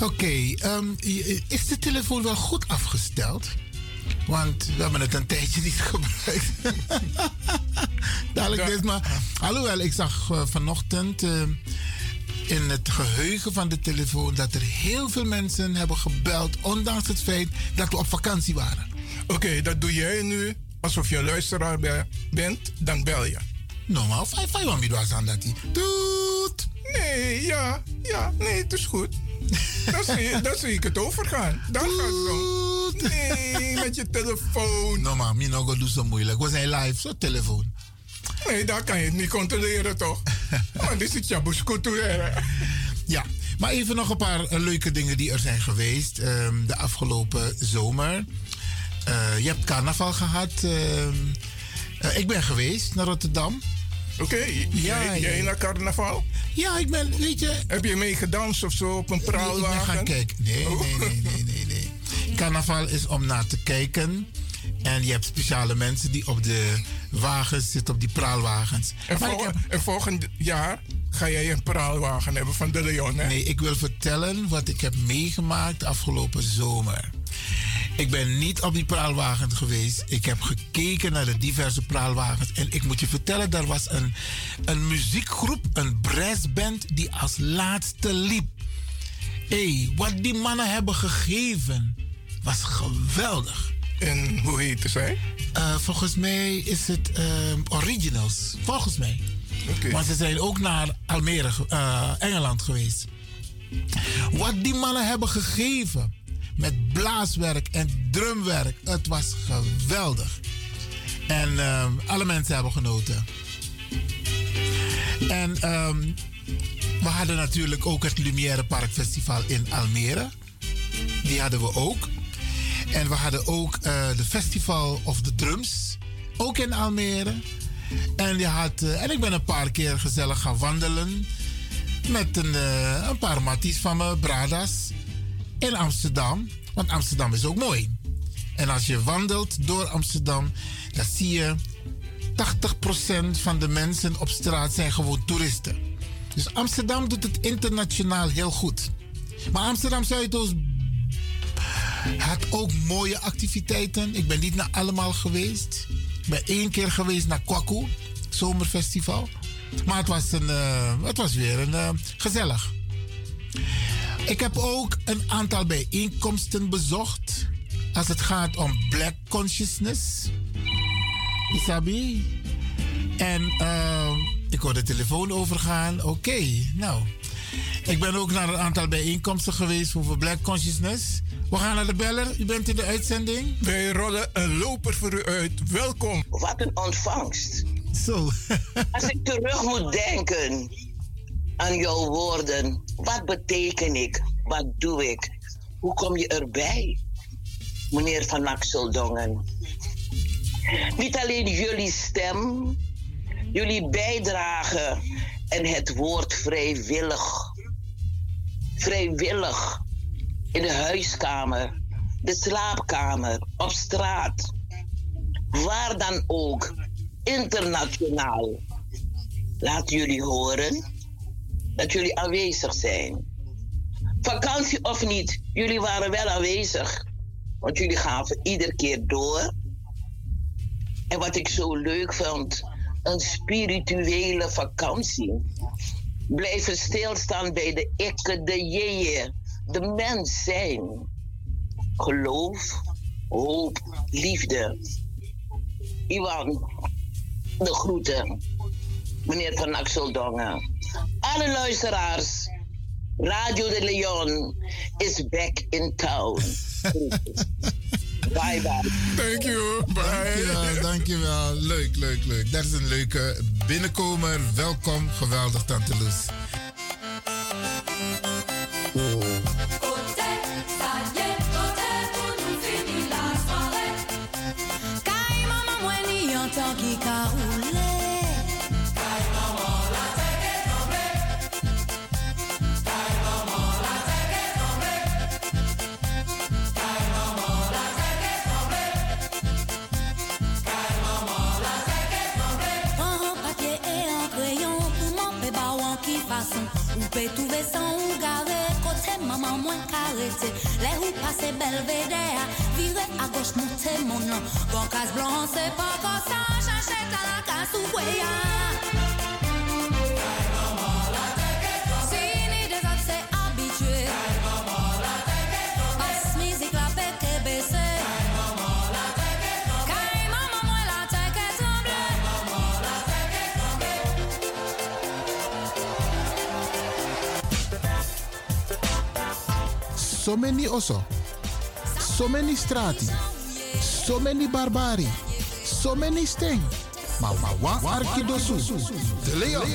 Oké, is de telefoon wel goed afgesteld? Want we hebben het een tijdje niet gebruikt. Dadelijk dit maar. Alhoewel, ik zag vanochtend in het geheugen van de telefoon dat er heel veel mensen hebben gebeld, ondanks het feit dat we op vakantie waren. Oké, dat doe jij nu. Alsof je luisteraar bent, dan bel je. Normaal, 5 aan dat hij. Doet! Nee, ja, nee, het is goed. Dan zie ik het overgaan. Dan gaat het zo. Nee, met je telefoon. No, maar ik ga doen zo moeilijk. We zijn live, zo telefoon. Nee, daar kan je het niet controleren, toch? Want dit is Tjabusculturele. Ja, maar even nog een paar leuke dingen die er zijn geweest de afgelopen zomer. Je hebt carnaval gehad. Ik ben geweest naar Rotterdam. Oké, jij naar carnaval? Ja, ik ben, weet je... Heb je mee gedanst of zo op een praalwagen? Nee, ik ben gaan kijken. Nee. Carnaval is om naar te kijken. En je hebt speciale mensen die op de wagens zitten, op die praalwagens. En volgend jaar ga jij een praalwagen hebben van de Leon, hè? Nee, ik wil vertellen wat ik heb meegemaakt afgelopen zomer. Ik ben niet op die praalwagen geweest. Ik heb gekeken naar de diverse praalwagens. En ik moet je vertellen, daar was een muziekgroep, een brassband die als laatste liep. Hé, wat die mannen hebben gegeven was geweldig. En hoe heette zij? Volgens mij is het Originals. Volgens mij. Okay. Want ze zijn ook naar Almere, Engeland geweest. Wat die mannen hebben gegeven... Met blaaswerk en drumwerk. Het was geweldig. En alle mensen hebben genoten. En we hadden natuurlijk ook het Lumière Park Festival in Almere. Die hadden we ook. En we hadden ook de Festival of the Drums. Ook in Almere. En, ik ben een paar keer gezellig gaan wandelen. Met een paar matties van me, bradas. In Amsterdam, want Amsterdam is ook mooi. En als je wandelt door Amsterdam, dan zie je 80% van de mensen op straat zijn gewoon toeristen. Dus Amsterdam doet het internationaal heel goed. Maar Amsterdam Zuidoost had ook mooie activiteiten. Ik ben niet naar allemaal geweest. Ik ben 1 keer geweest naar Kwaku, zomerfestival. Maar het was weer gezellig. Ik heb ook een aantal bijeenkomsten bezocht als het gaat om black consciousness. Isabi. En ik hoor de telefoon overgaan. Oké, nou. Ik ben ook naar een aantal bijeenkomsten geweest over black consciousness. We gaan naar de beller. U bent in de uitzending. Wij rollen een loper voor u uit. Welkom. Wat een ontvangst. Zo. Als ik terug moet denken... aan jouw woorden. Wat beteken ik? Wat doe ik? Hoe kom je erbij? Meneer Van Akseldongen. Niet alleen jullie stem, jullie bijdrage en het woord vrijwillig. Vrijwillig. In de huiskamer, de slaapkamer, op straat. Waar dan ook. Internationaal. Laat jullie horen... dat jullie aanwezig zijn. Vakantie of niet, jullie waren wel aanwezig. Want jullie gaven iedere keer door. En wat ik zo leuk vond, een spirituele vakantie. Blijven stilstaan bij de ikke, de jeeën, de mens zijn. Geloof, hoop, liefde. Iwan, de groeten. Meneer Van Akseldongen. Alle luisteraars, Radio de Leon is back in town. Bye bye. Thank you. Bye. Dankjewel. Leuk. Dat is een leuke binnenkomer. Welkom, geweldig, Tante Loes. Pe trouver sans ou garer côté maman moins carité les routes passent belvédère virer à gauche monter mon nom bon casse blanc c'est pas comme ça chercher à la casse ou voyage. so many osso, so many strati, so many barbari, so many sting. Maar wa arkidosu, de Leon.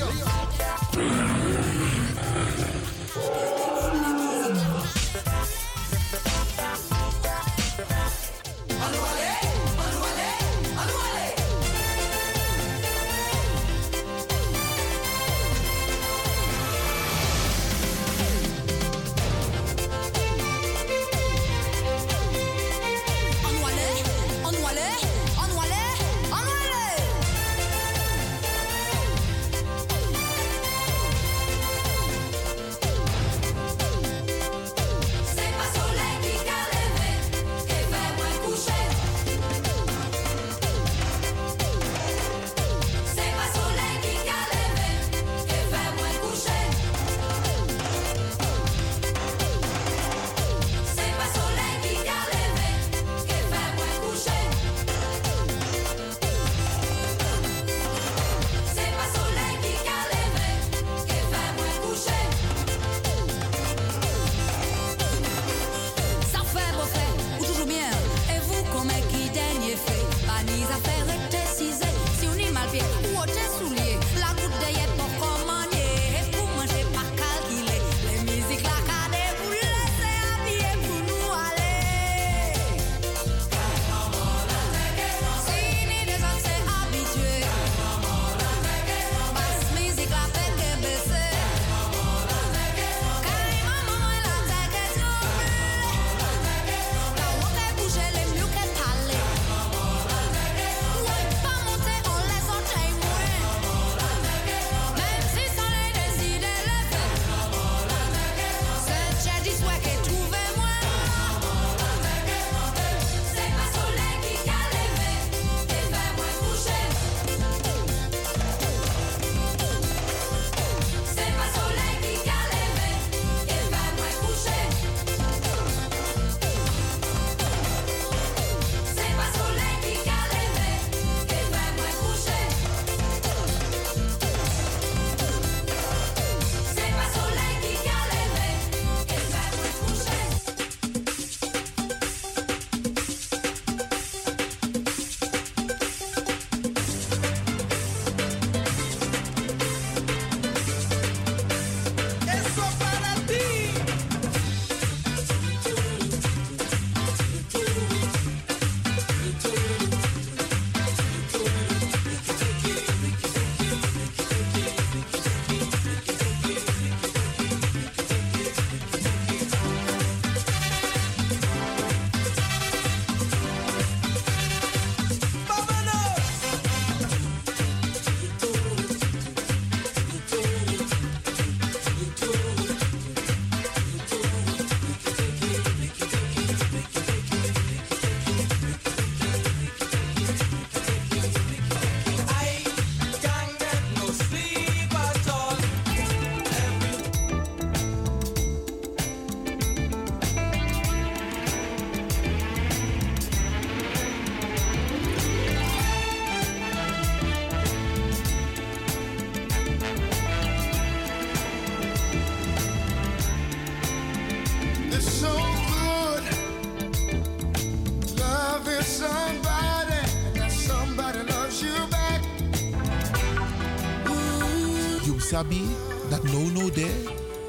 Dat no there,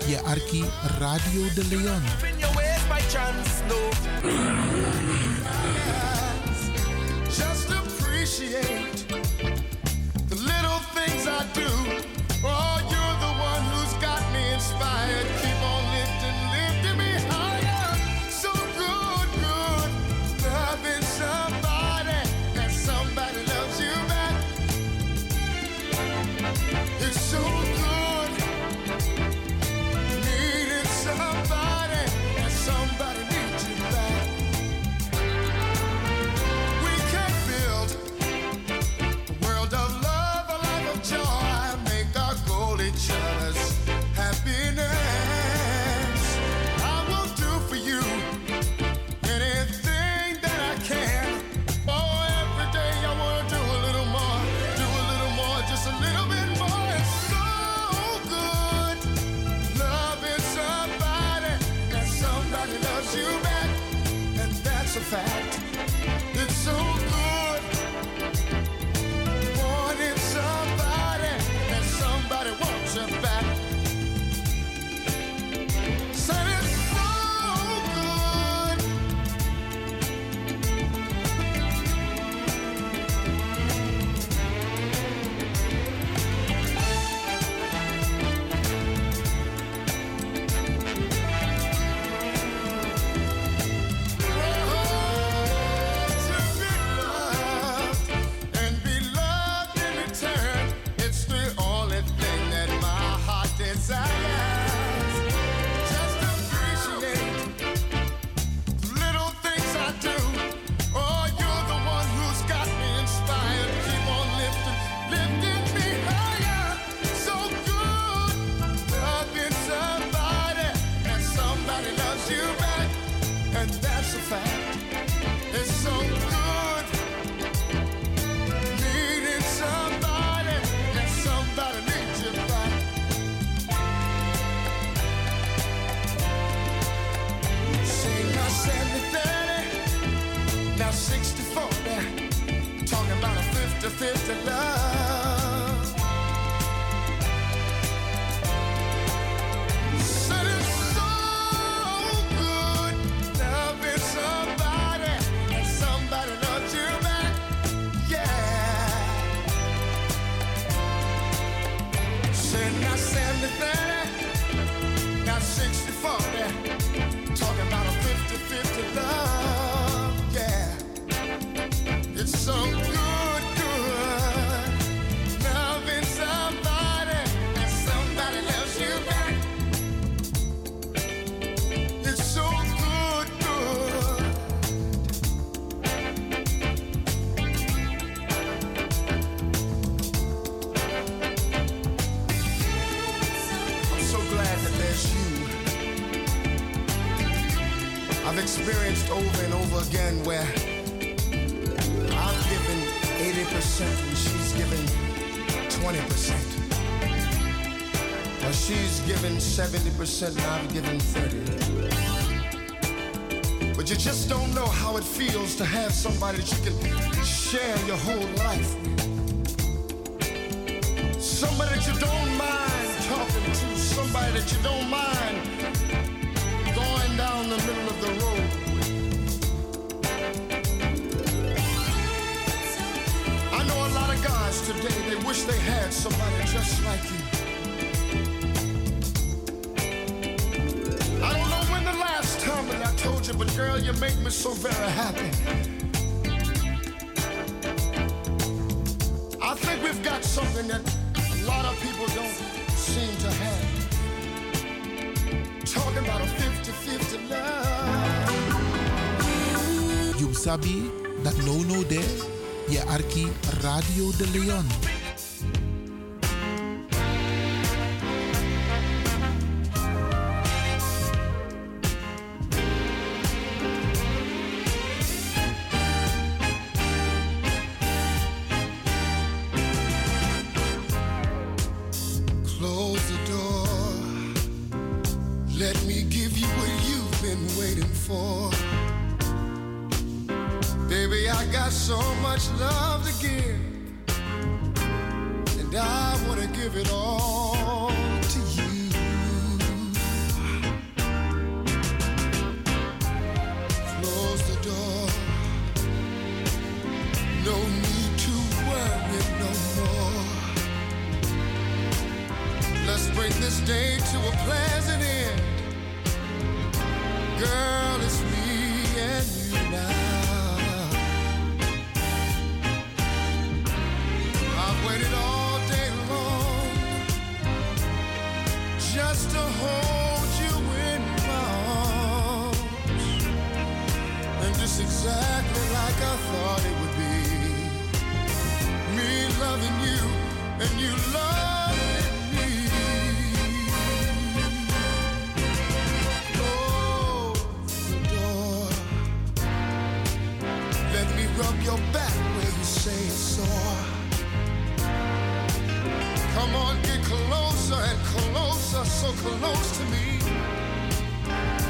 je arki Radio de Leon. In your ways by chance, no. Just appreciate the little things I do. Oh, you're the one who's got me inspired. Keep on lifting, lifting me higher. So good, good, loving somebody, and somebody loves you back. It's so good. Somebody needs you back. fact. It's so good wanting somebody that somebody wants your back. Said it's so good to be loved and be loved in return. It's the only thing that my heart desires. Just appreciate little things I do. Oh, you're the one who's got me inspired. Keep on lifting, lifting me higher. So good loving somebody and somebody loves you back, and that's a fact. It's so good needing somebody and somebody needs you back. Say now 70-30, now 60-40, talking about a 50-50 love. Said it's so good loving somebody and somebody loves you back, yeah. Said now 70-30, now 60-40. Talking about a 50-50 love, yeah. It's so good, good loving somebody and somebody loves you back. It's so good, good. I'm so glad that there's you. I've experienced over and over again where I've given 80% and she's given 20%. Or she's given 70% and I've given 30%. But you just don't know how it feels to have somebody that you can share your whole life with. Somebody that you don't mind talking to. Somebody that you don't mind going down the middle of the road. I know a lot of guys today, they wish they had somebody just like you. I don't know when the last time that I told you, but girl, you make me so very happy. I think we've got something that a lot of people don't seem to have. Talking about a 50-50 love. You sabi that no there, ya arki Radio de Leon.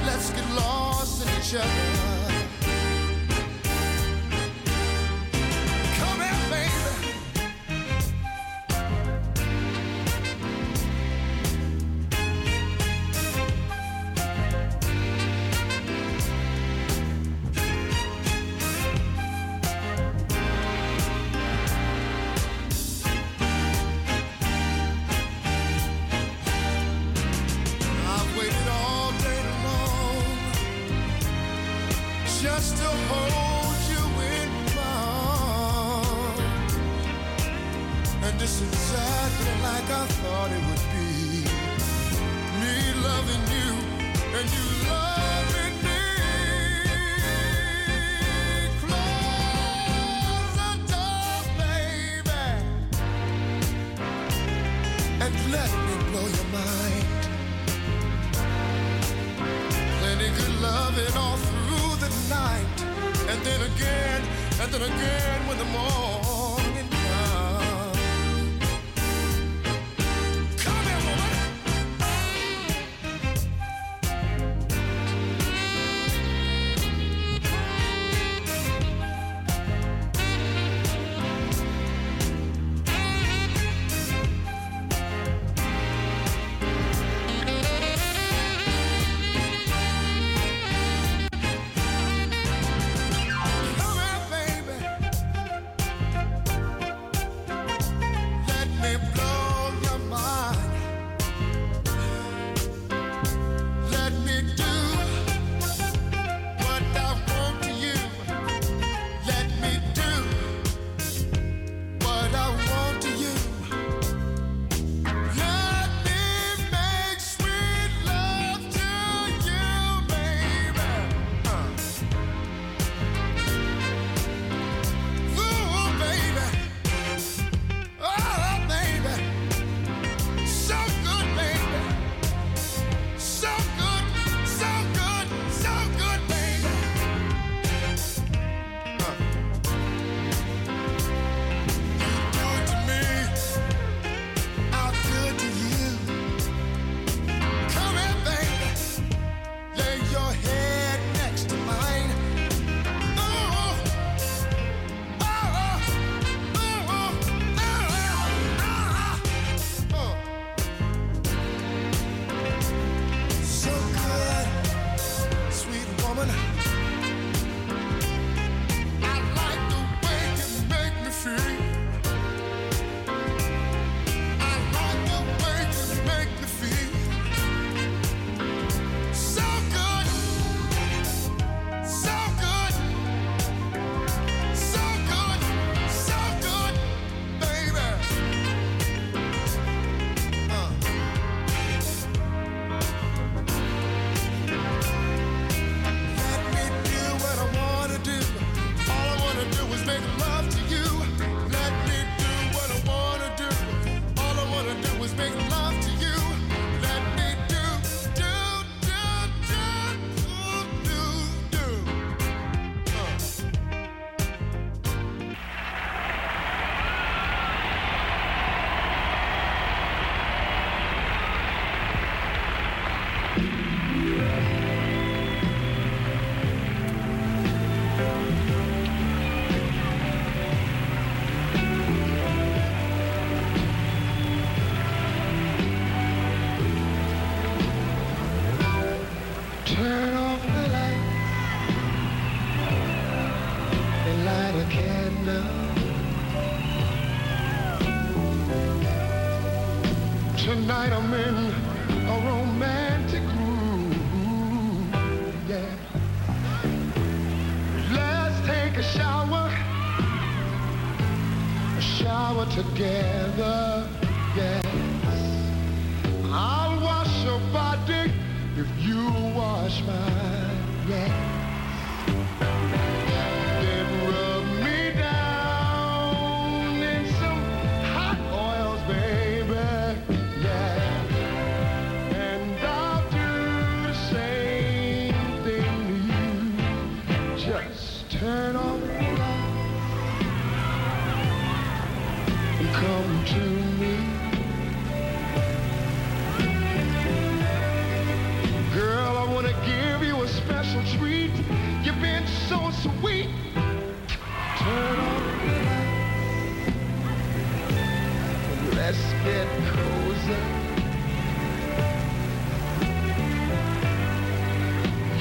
Let's get lost in each other. hold you in my arms, and it's exactly like I thought it would be. Me loving you and you loving me. Close the door, baby, and let me blow your mind. Plenty good loving all through the night, and then again when the morning comes. Come here, Tonight I'm in a romantic mood, yeah. Let's take a shower together, yes. I'll wash your body if you wash mine, yeah. Come to me, girl, I wanna give you a special treat. You've been so sweet. Turn on the light. Let's get cozy.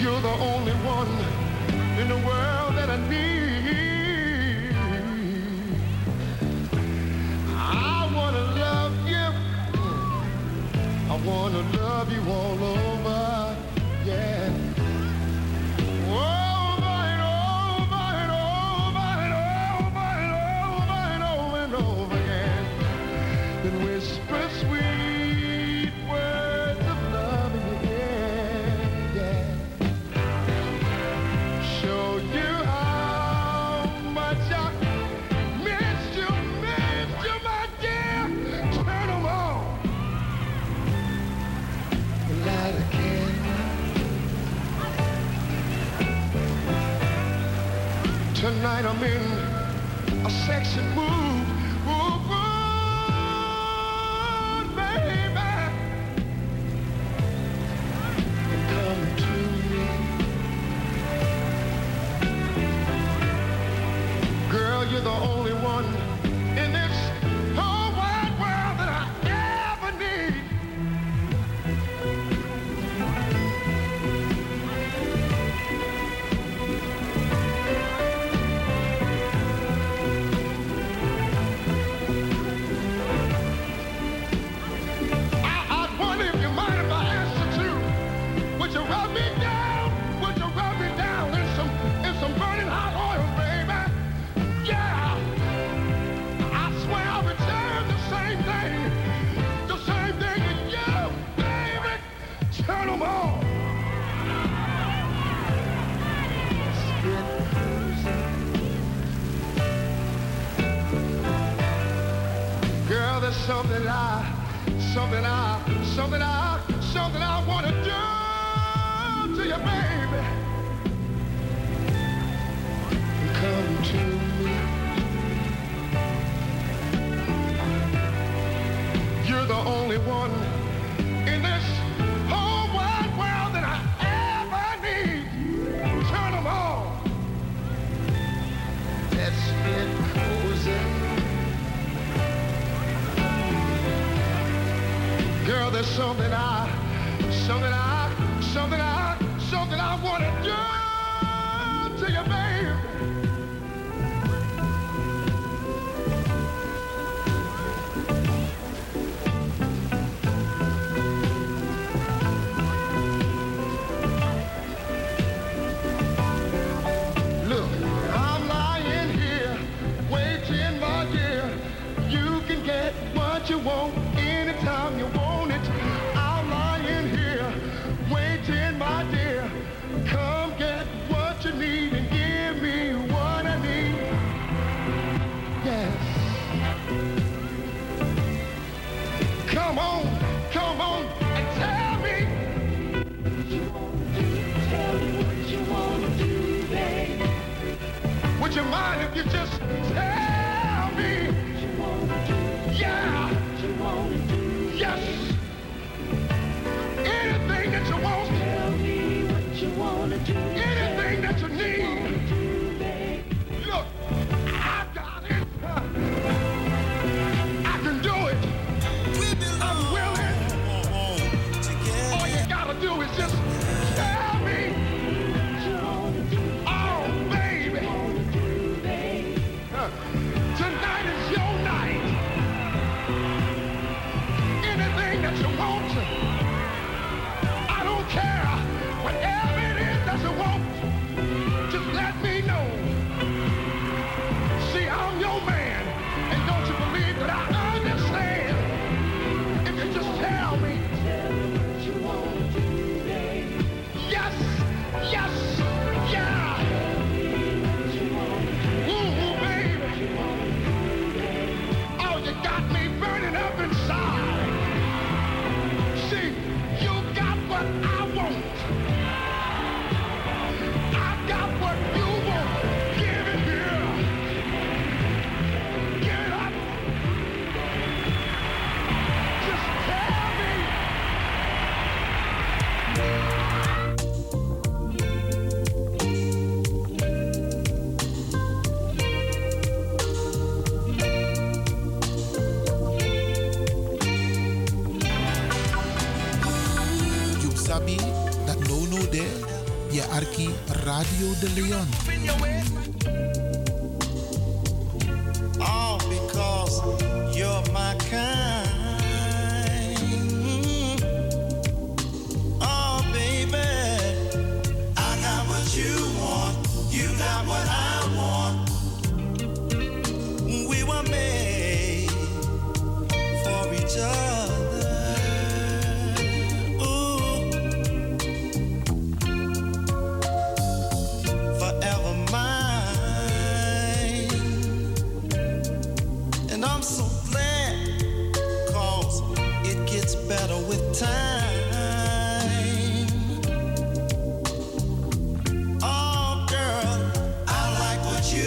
You're the only one in the world that I need. I wanna love you all over, yeah. Over and Tonight I'm in a sexy mood, mood, mood, baby. Come to me. Girl, you're the only one in this whole wide world that I ever need. I wonder if you mind if I answer too. Would you rub me down? Would you rub me down in some burning hot oil, baby? Yeah, I swear I'll return the same thing to you, baby. Turn 'em on. Girl, there's something I wanna do to you, baby. Come to me. You're the only one in this whole wide world that I ever need. Turn 'em on. Let's get cozy. Girl, there's something I wanna do to you, baby. Look, I'm lying here, waiting, my dear. You can get what you want anytime you want. Come on and tell me what you want to do. Tell me what you want to do, baby. Would you mind if you just tell me what you want to do? Yeah, what you want to do. Yes, anything that you want. Tell me what you want to do. Anything that you need. Radio de Leon. All because you're my kind. Oh, baby, I got what you want. You got what I want. We were made for each other. Time. Oh, girl, I like what you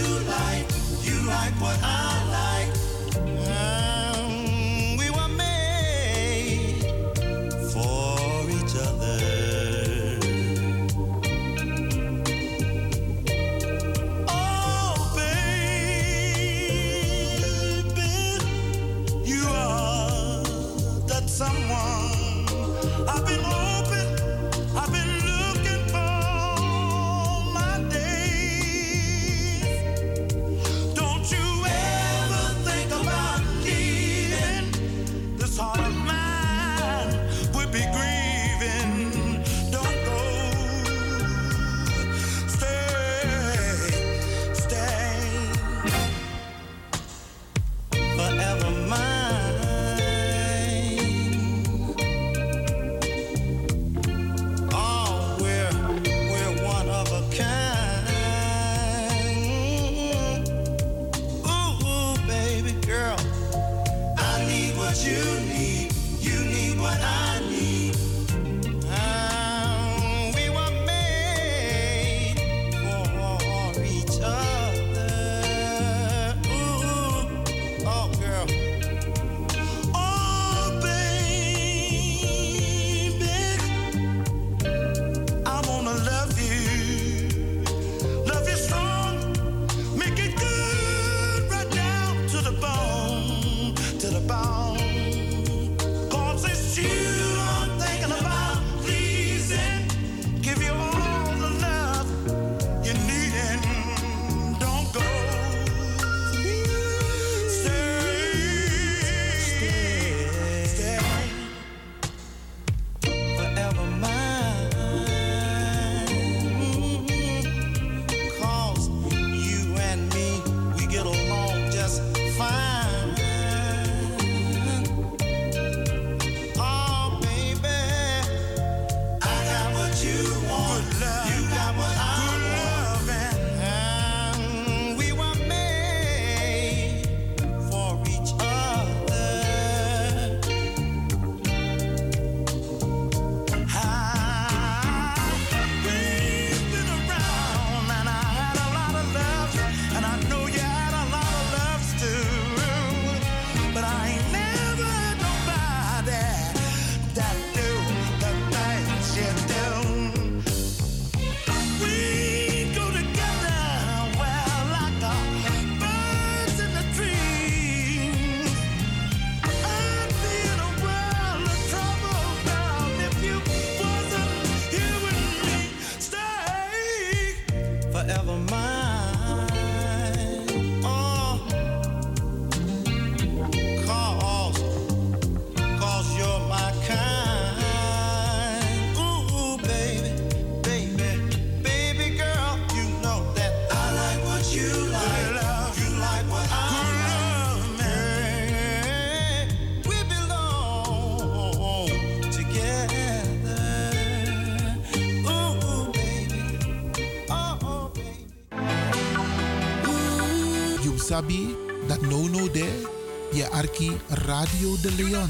Sabi, dat no-no there, je arki Radio de Leon.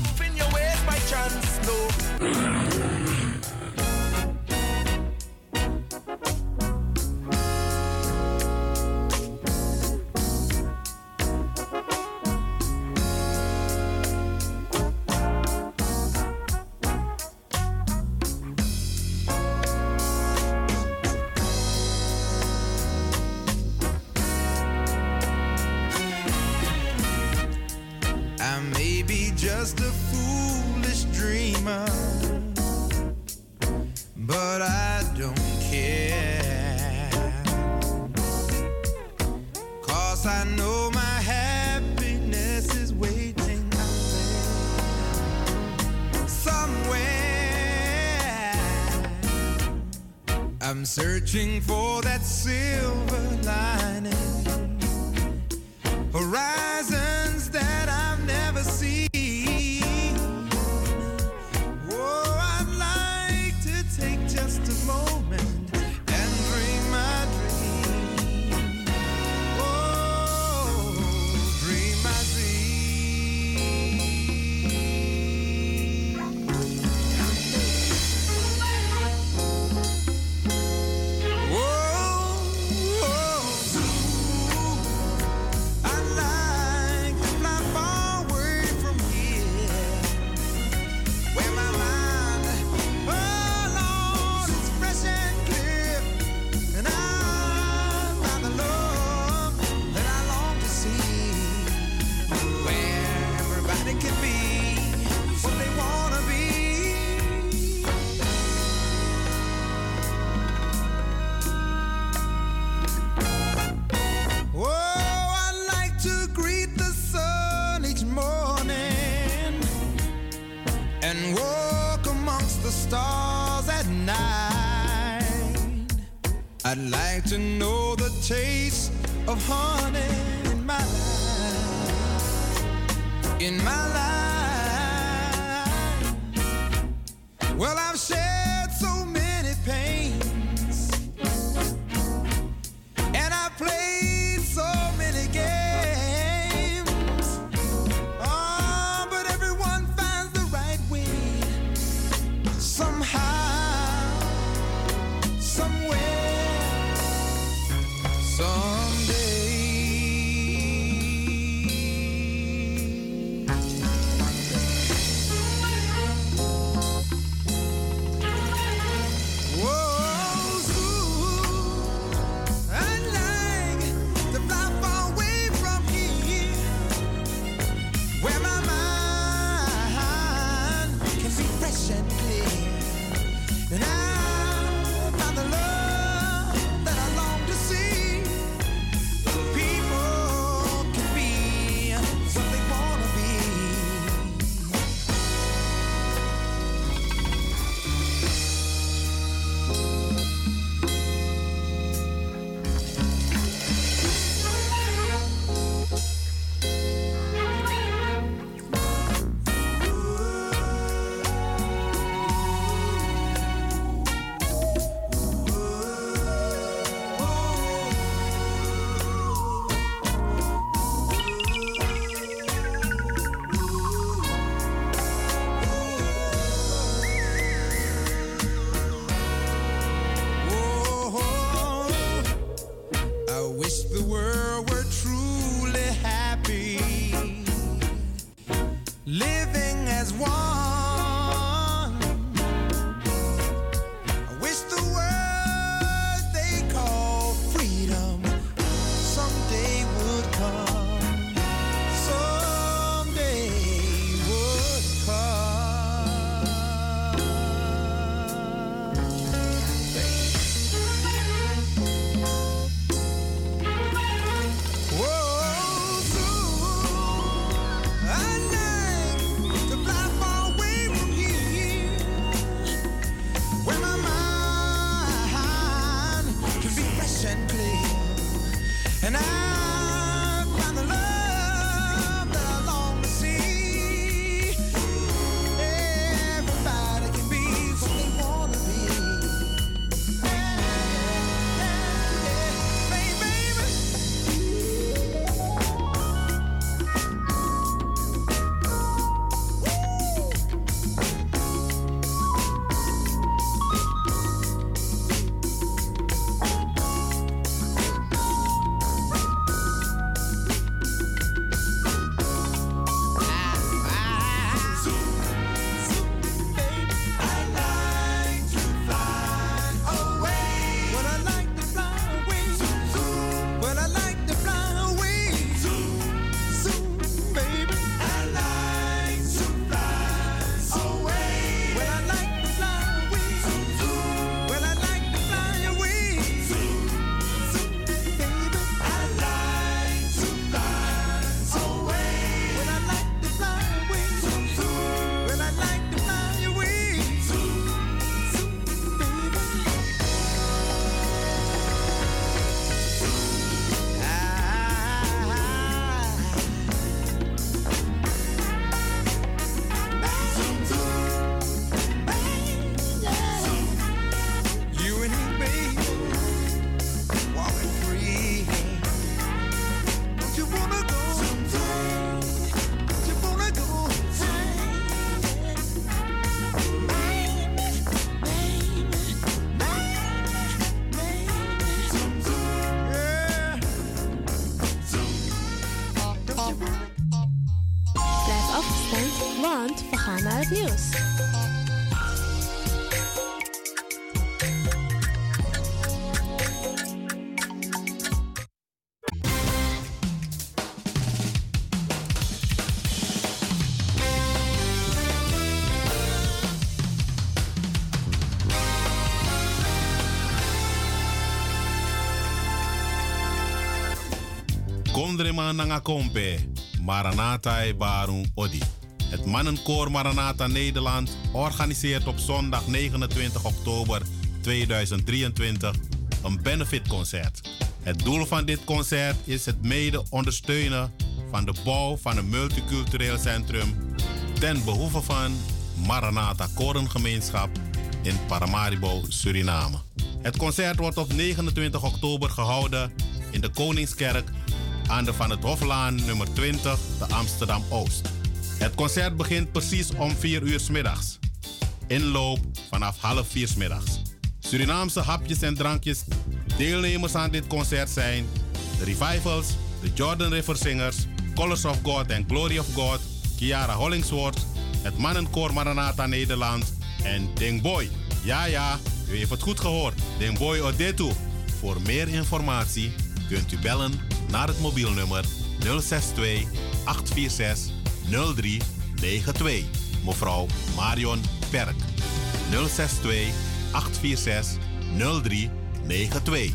Searching for that silver lining, horizons that I've never seen. Oh, I'd like to take just a moment and dream my dream. Oh, dream my dream. I'd like to know the taste of honey in my life, in my life. Well, I've shared so many pains, and I've played so many games. Oh, but everyone world were truly happy, living as one. Maranatha Barung Odi. Het mannenkoor Maranatha Nederland organiseert op zondag 29 oktober 2023 een benefitconcert. Het doel van dit concert is het mede ondersteunen van de bouw van een multicultureel centrum ten behoeve van Maranatha Korengemeenschap in Paramaribo, Suriname. Het concert wordt op 29 oktober gehouden in de Koningskerk aan de Van het Hoflaan nummer 20 te Amsterdam-Oost. Het concert begint precies om 4 uur 's middags. Inloop vanaf half 4 's middags. Surinaamse hapjes en drankjes. Deelnemers aan dit concert zijn de Revivals, de Jordan River Singers, Colors of God en Glory of God, Kiara Hollingsworth, het mannenkoor Maranatha Nederland en Ding Boy. Ja, u heeft het goed gehoord. Ding Boy Odetu. Voor meer informatie kunt u bellen naar het mobielnummer 062-846-0392. Mevrouw Marion Perk. 062-846-0392.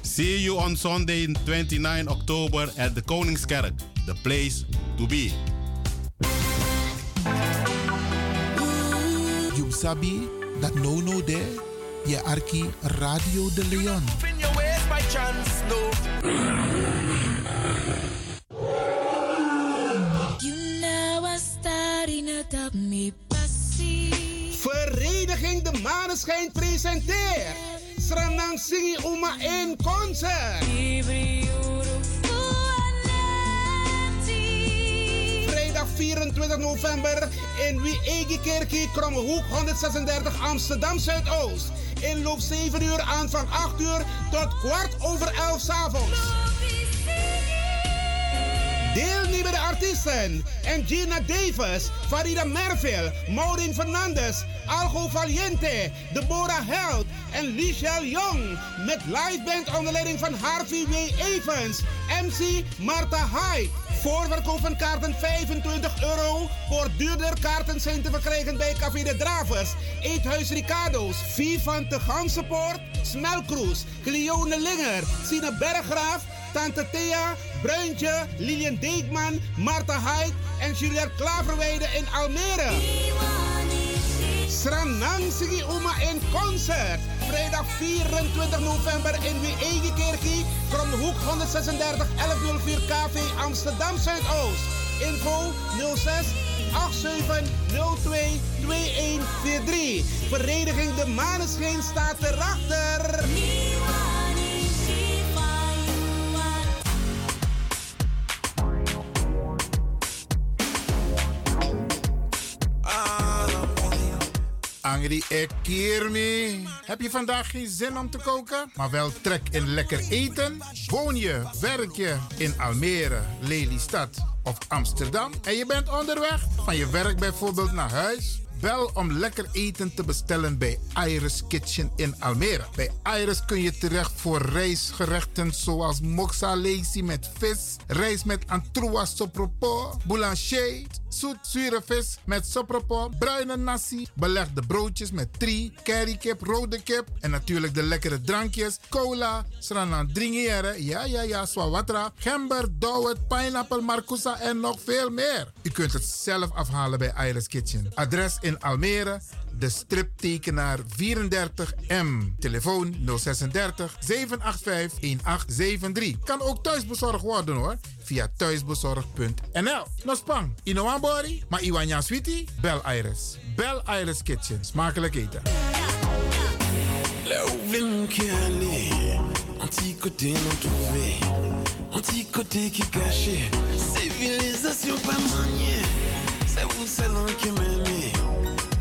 See you on Sunday 29 October at the Koningskerk. The place to be. You sabi that no there. Je arki Radio de Leon. By chance, no. You know I'm starting it up me passie. Vereniging de Maneschijn presenteert Sranang Singi Oma in concert. Vrijdag 24 november in Wiegie Kerkie, Krommehoek 136 Amsterdam Zuidoost. Inloop 7 uur, aanvang 8 uur tot 11:15 s'avonds. Deelnemende artiesten: Angelina Davis, Farida Merville, Maureen Fernandes, Algo Valiente, Deborah Held en Michelle Jong. Met live band onder leiding van Harvey W. Evans. MC Martha Heid. Voorverkoop van kaarten €25. Voor duurder kaarten zijn te verkrijgen bij Café de Dravers, Eethuis Ricardo's, Vivante Gansenpoort, Smelkroes, Cleone Linger, Sina Berggraaf, Tante Thea, Bruintje, Lilian Deekman, Martha Heid en Julia Klaverweide in Almere. Sranang Singi Oma in concert. Vrijdag 24 november in Wiegie Kerkie. Kromhoek 136 1104 KV Amsterdam Zuidoost. Info 06-8702-2143. Vereniging de Maneschijn staat erachter. Angry, ik keer me. Heb je vandaag geen zin om te koken, maar wel trek in lekker eten? Woon je, werk je in Almere, Lelystad of Amsterdam en je bent onderweg van je werk bijvoorbeeld naar huis? Bel om lekker eten te bestellen bij Iris Kitchen in Almere. Bij Iris kun je terecht voor rijstgerechten zoals moxa lazy met vis, rijst met antroa sopropor, boulanger, zoet zure vis met sopropor, bruine nasi, belegde broodjes met tri, currykip, rode kip en natuurlijk de lekkere drankjes, cola, sranang dringere, swawatra, gember, dowet, pineapple, marcousa en nog veel meer. U kunt het zelf afhalen bij Iris Kitchen. Adres in Almere, de striptekenaar 34M. Telefoon 036 785 1873. Kan ook thuisbezorgd worden hoor, via thuisbezorg.nl. Nospang, Inoan Bori, maar Iwanya Sweetie, bel Iris. Bel Iris Kitchen, smakelijk eten. C'est l'un qui m'aime.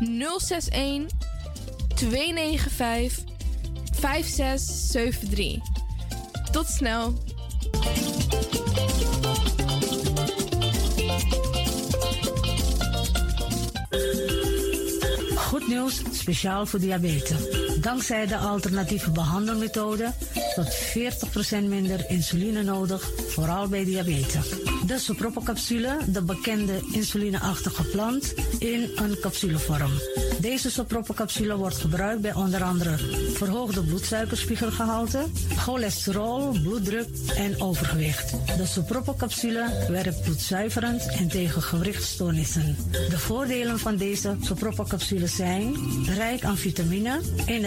061-295-5673. Tot snel! Goed nieuws, speciaal voor diabetes. Dankzij de alternatieve behandelmethode tot 40% minder insuline nodig, vooral bij diabetes. De soproppencapsule, de bekende insulineachtige plant, in een capsulevorm. Deze soproppencapsule wordt gebruikt bij onder andere verhoogde bloedsuikerspiegelgehalte, cholesterol, bloeddruk en overgewicht. De soproppencapsule werkt bloedzuiverend en tegen gewrichtstoornissen. De voordelen van deze soproppencapsules zijn rijk aan vitamine,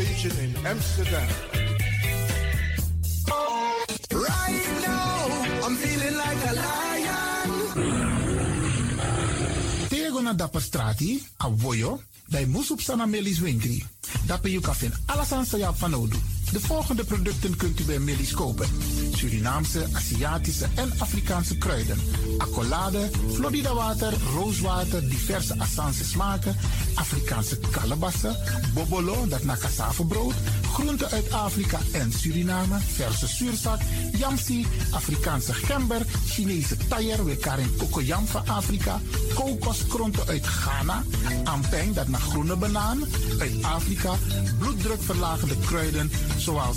Station in Amsterdam. Right now, I'm feeling like a lion. Tego na Dapperstraat, Avoyo. Bij Moesop Sana Millie's Winkri. Daarbij u kan vinden alles aan Sayap van Odu. De volgende producten kunt u bij Millie's kopen: Surinaamse, Aziatische en Afrikaanse kruiden, accolade, Florida water, rooswater, diverse Assange smaken, Afrikaanse kalebassen, bobolo, dat na cassavebrood, groenten uit Afrika en Suriname, verse zuurzak, yamsi, Afrikaanse gember, Chinese taier, wekarin kokoyam van Afrika, kokoskronten uit Ghana, ampeng, dat na groene banaan, uit Afrika, bloeddrukverlagende kruiden, zoals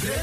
Dit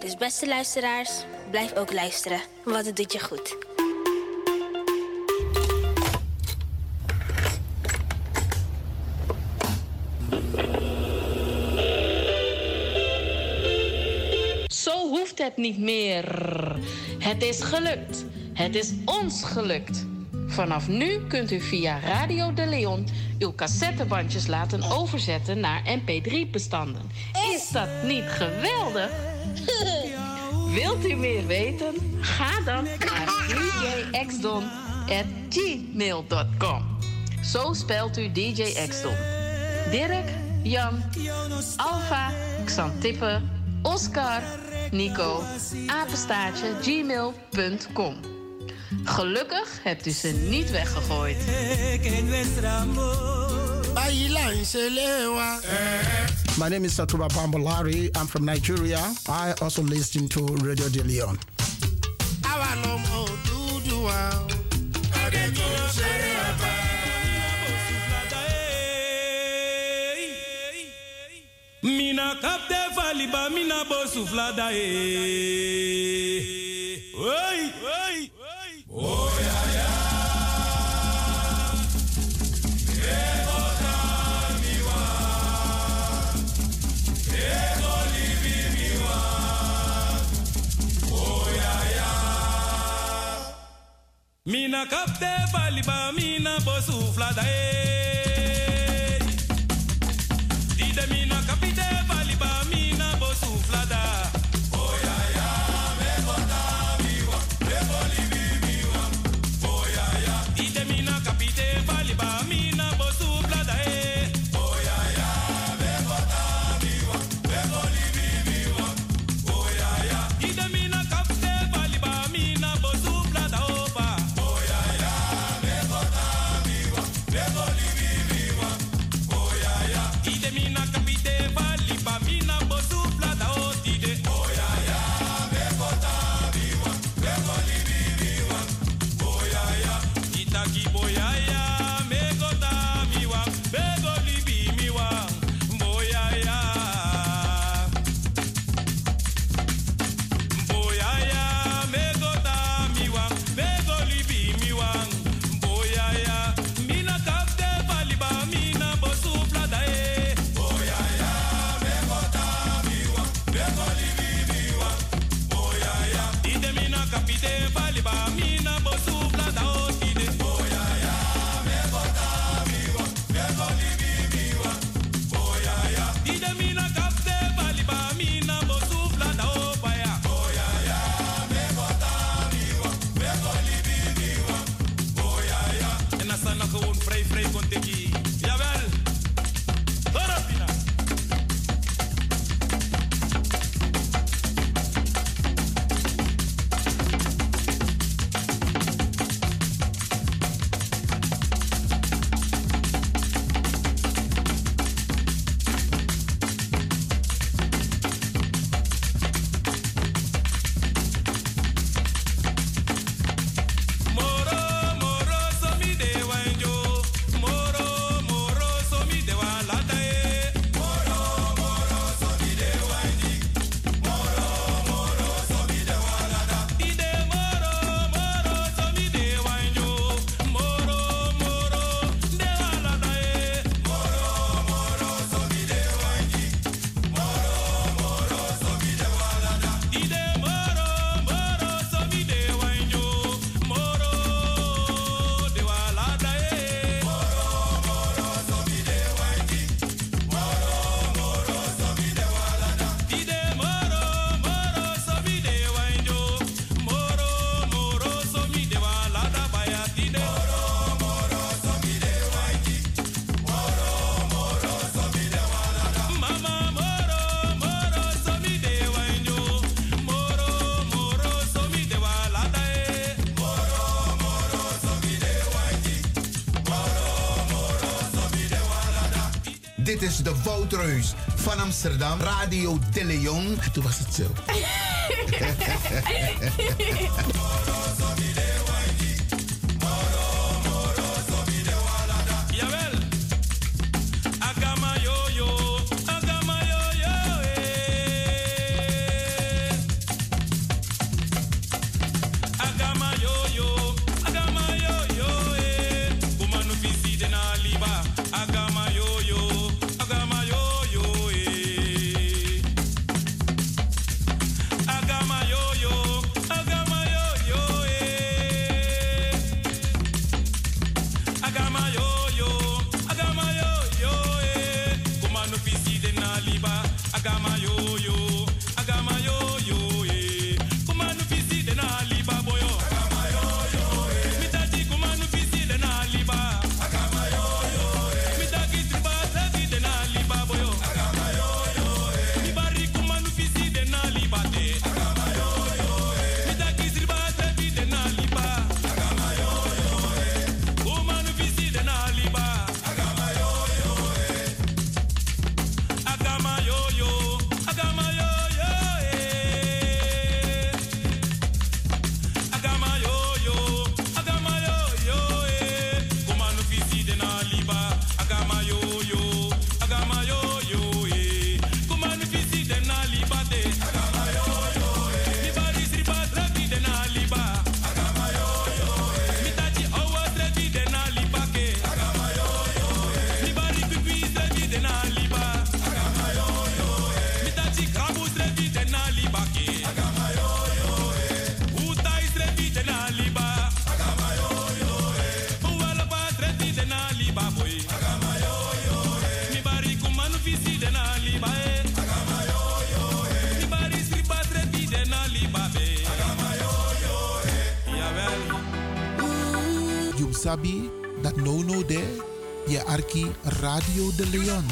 Dus beste luisteraars, blijf ook luisteren, want het doet je goed. Zo hoeft het niet meer. Het is gelukt. Het is ons gelukt. Vanaf nu kunt u via Radio de Leon uw cassettebandjes laten overzetten naar mp3-bestanden. Is dat niet geweldig? Wilt u meer weten? Ga dan naar djxdon@gmail.com. Zo spelt u DJ X-Don. Dirk, Jan, Alfa, Xantippe, Oscar, Nico, @gmail.com. Gelukkig hebt u ze niet weggegooid. My name is Satuba Bambolari. I'm from Nigeria. I also listen to Radio de Leon. Mina kapte valiba mina bosuflada e. Oi, oi, oi. Mina kapte valiba, mina bosufla dae. Dide mina kapite valiba, mina bosufla da. Oya ya, me bota miwa, me boli miwa. Oya ya, dide mina kapite valiba, mina bosufla dae. Oya ya, me bota miwa, me boli miwa. Oya ya, dide mina kapite valiba, mina bosufla da. Oba. Everybody. Dit is de Woutreus van Amsterdam, Radio de Leon. Toen was het zo. Sabi, dat no-no there, je arki Radio de Leon.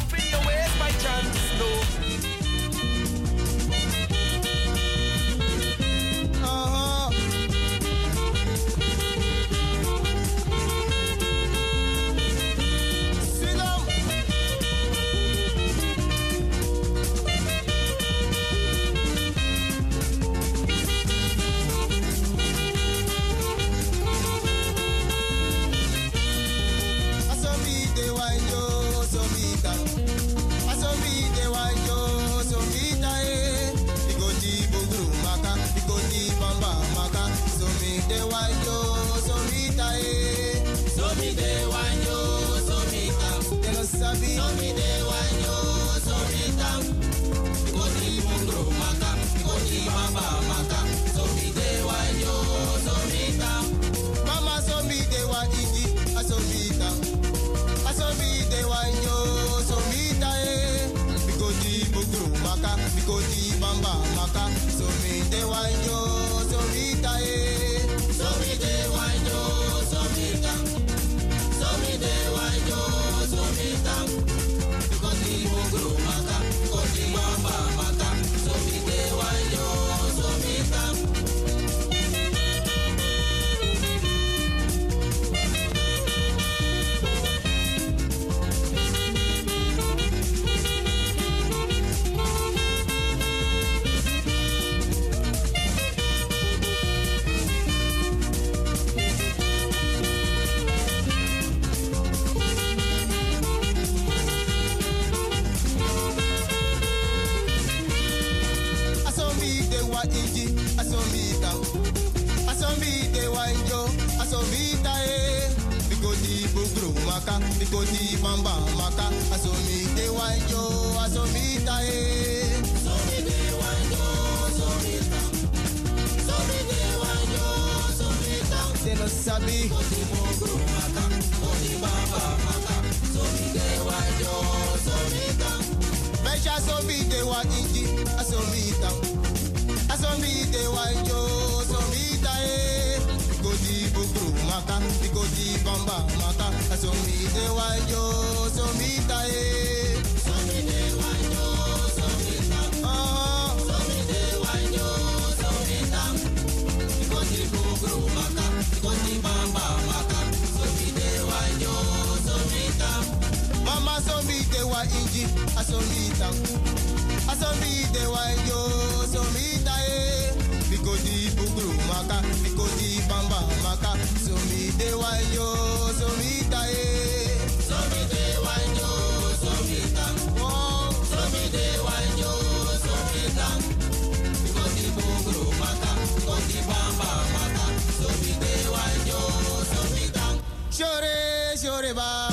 Asombi te wa inji, asombi tang. Asombi te wa yo, asombi tae. Biko di bukru maka, biko di bamba maka. Asombi te wa yo, asombi tae. Asombi te wa yo, asombi tang. Asombi te wa yo, asombi tang. Biko di bukru maka, biko di bamba maka. Asombi te wa yo, asombi tang. Shore, shore ba.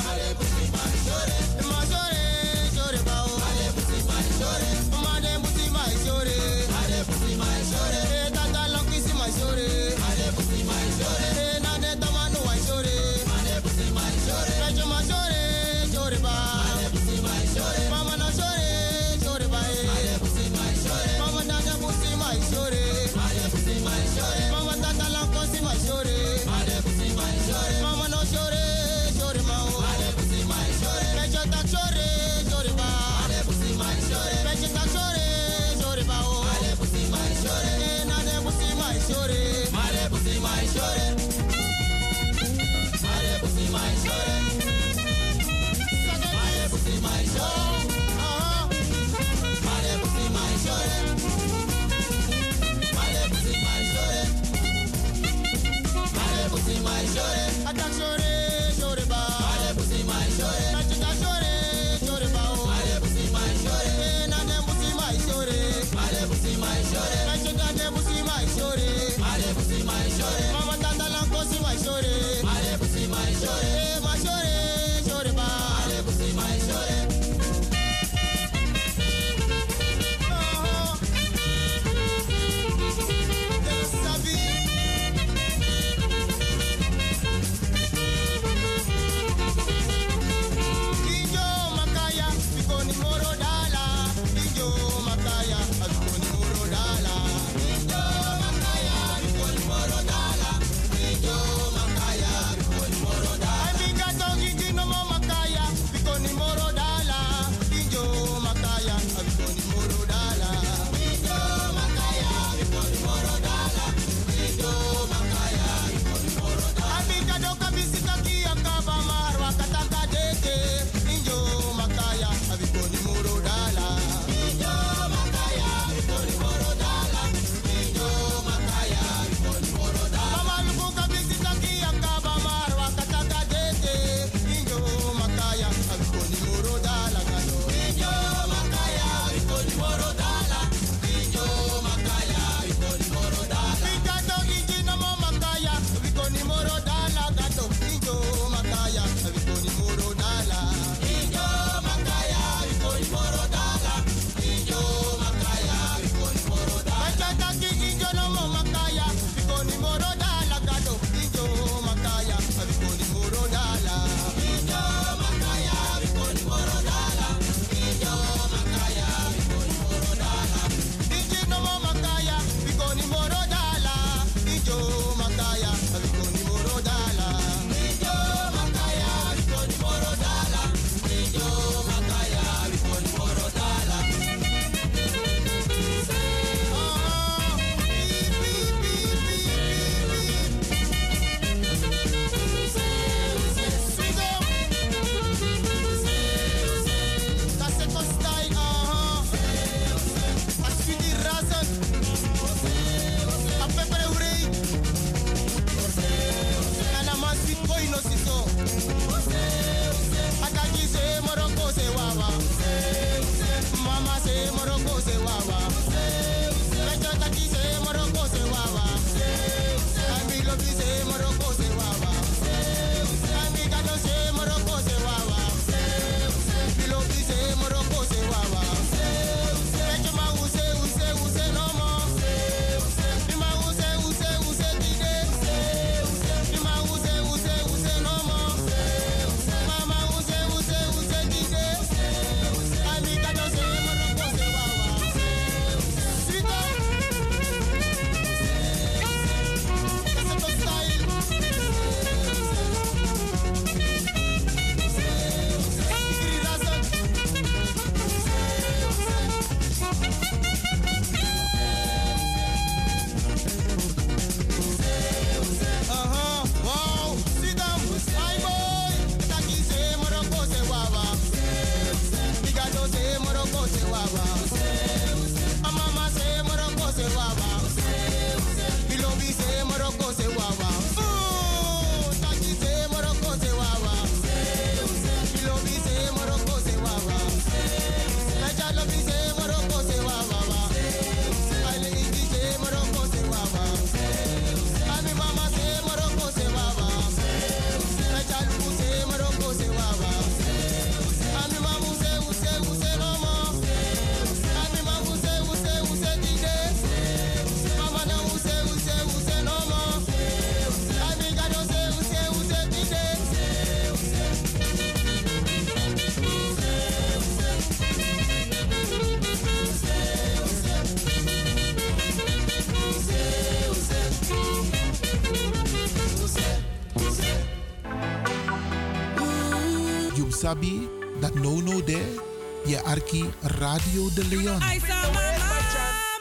Sabi, dat no de, je arki Radio de Leon. Aisa mama,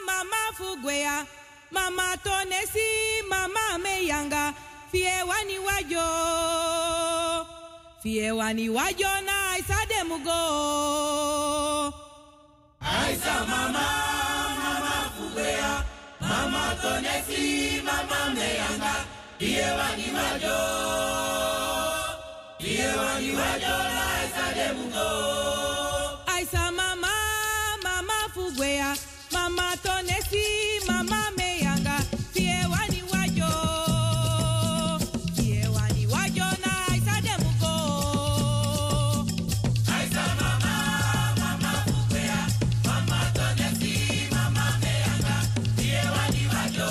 mama fuguea, mama tonesi, mama meyanga, fie wani wajo na aisa demugo. Aisa mama, mama fuguea, mama tonesi, mama meyanga, fie wani wajo. Aisa mama, mama fuguea, mama tonesi, mama meyanga, fiewani wajo, fiewani wajo na aisa demugo. Aisa mama, mama fuguea, mama tonesi, mama meyanga, fiewani wajo.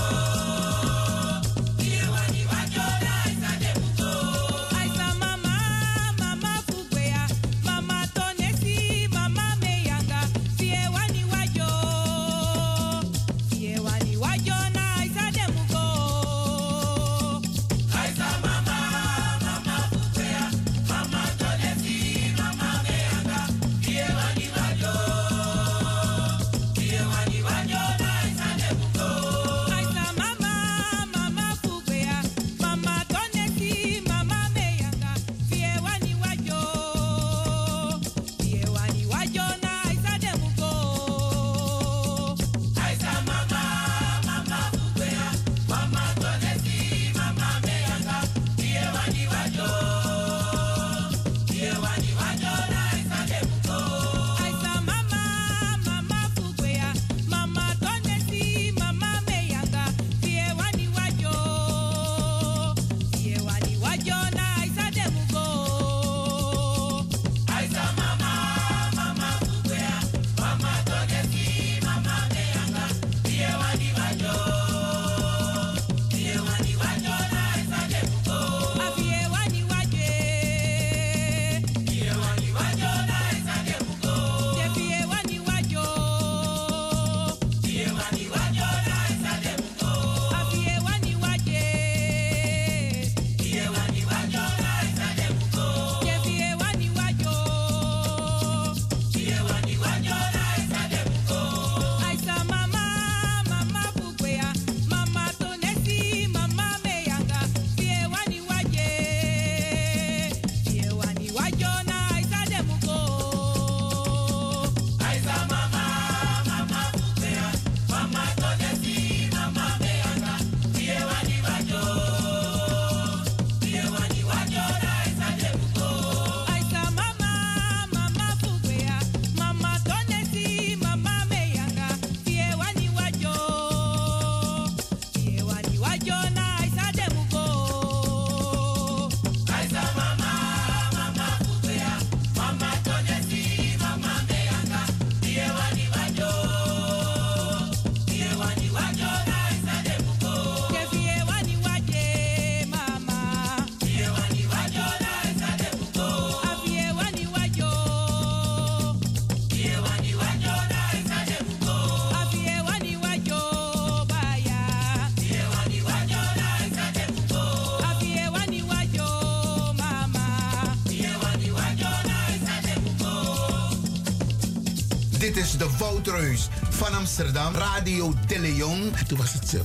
Van Amsterdam, Radio de Leon. Toen was het zo.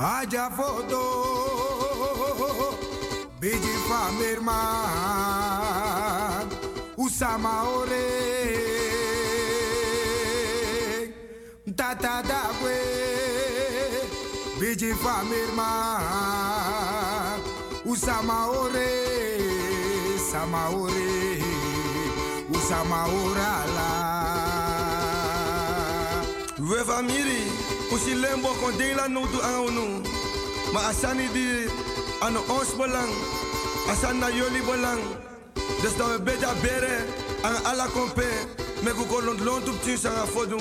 Haja foto, biji famerman, usama ore, tata dawe, biji famerman, usama ore, sama ore, usama orala, we famiri. Usi lembo kondela no du aunu, ma asani di ano ons belang, asana yoli belang. Dus dan we beja bere aan alla kompe, me kuko lont lont op tuin sanga fodu,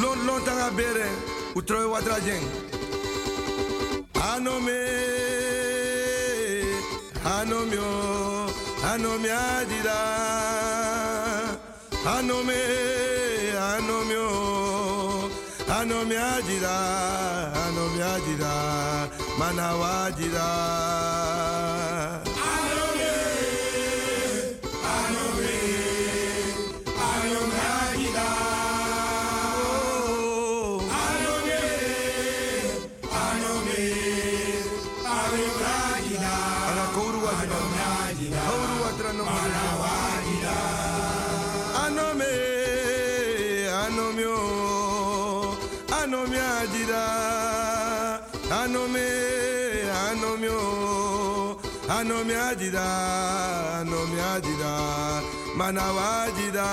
lont lont anga bere, utroe wadrajeng. Anome, anomio, anomia dida, anome, anomio. Ano mi ajira, manawa ajira. No me adida, manawa adida.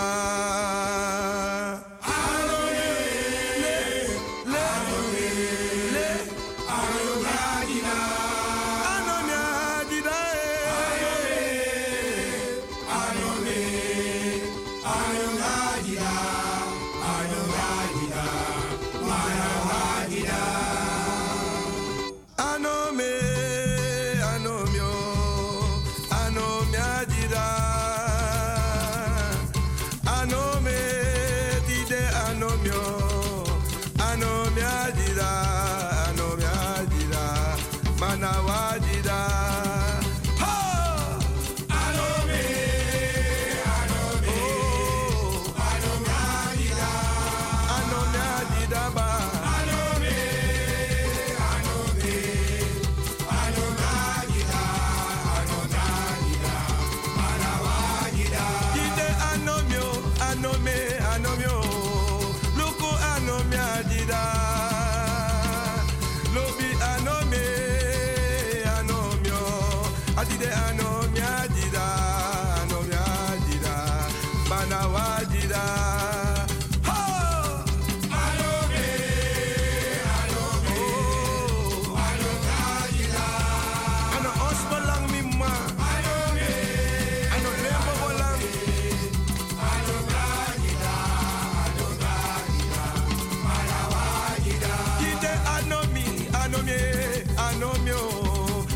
Anomio,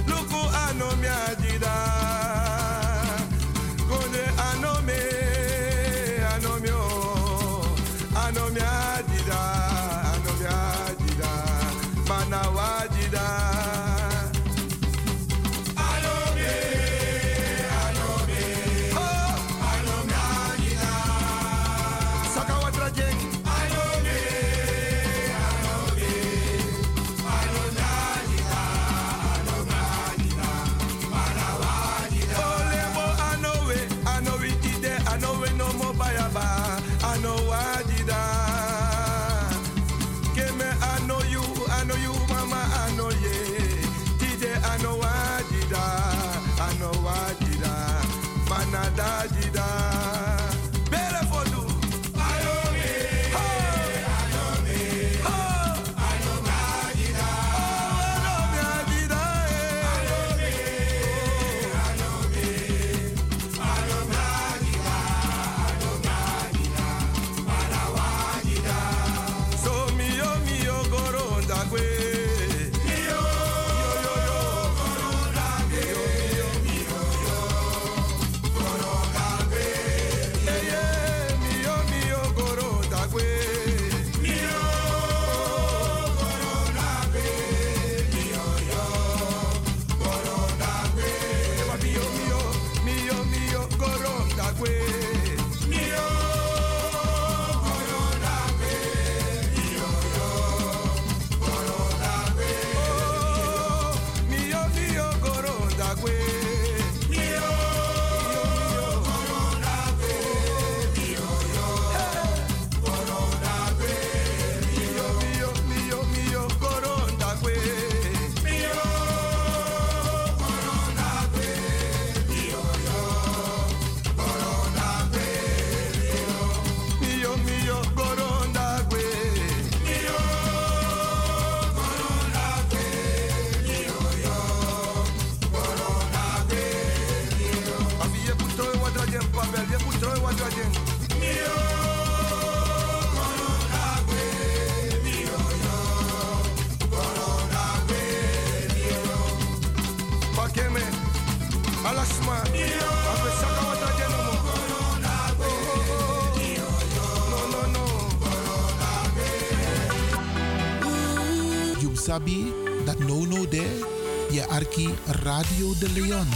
loco anomia dida. Sabi, dat no there, je arki Radio de Leon.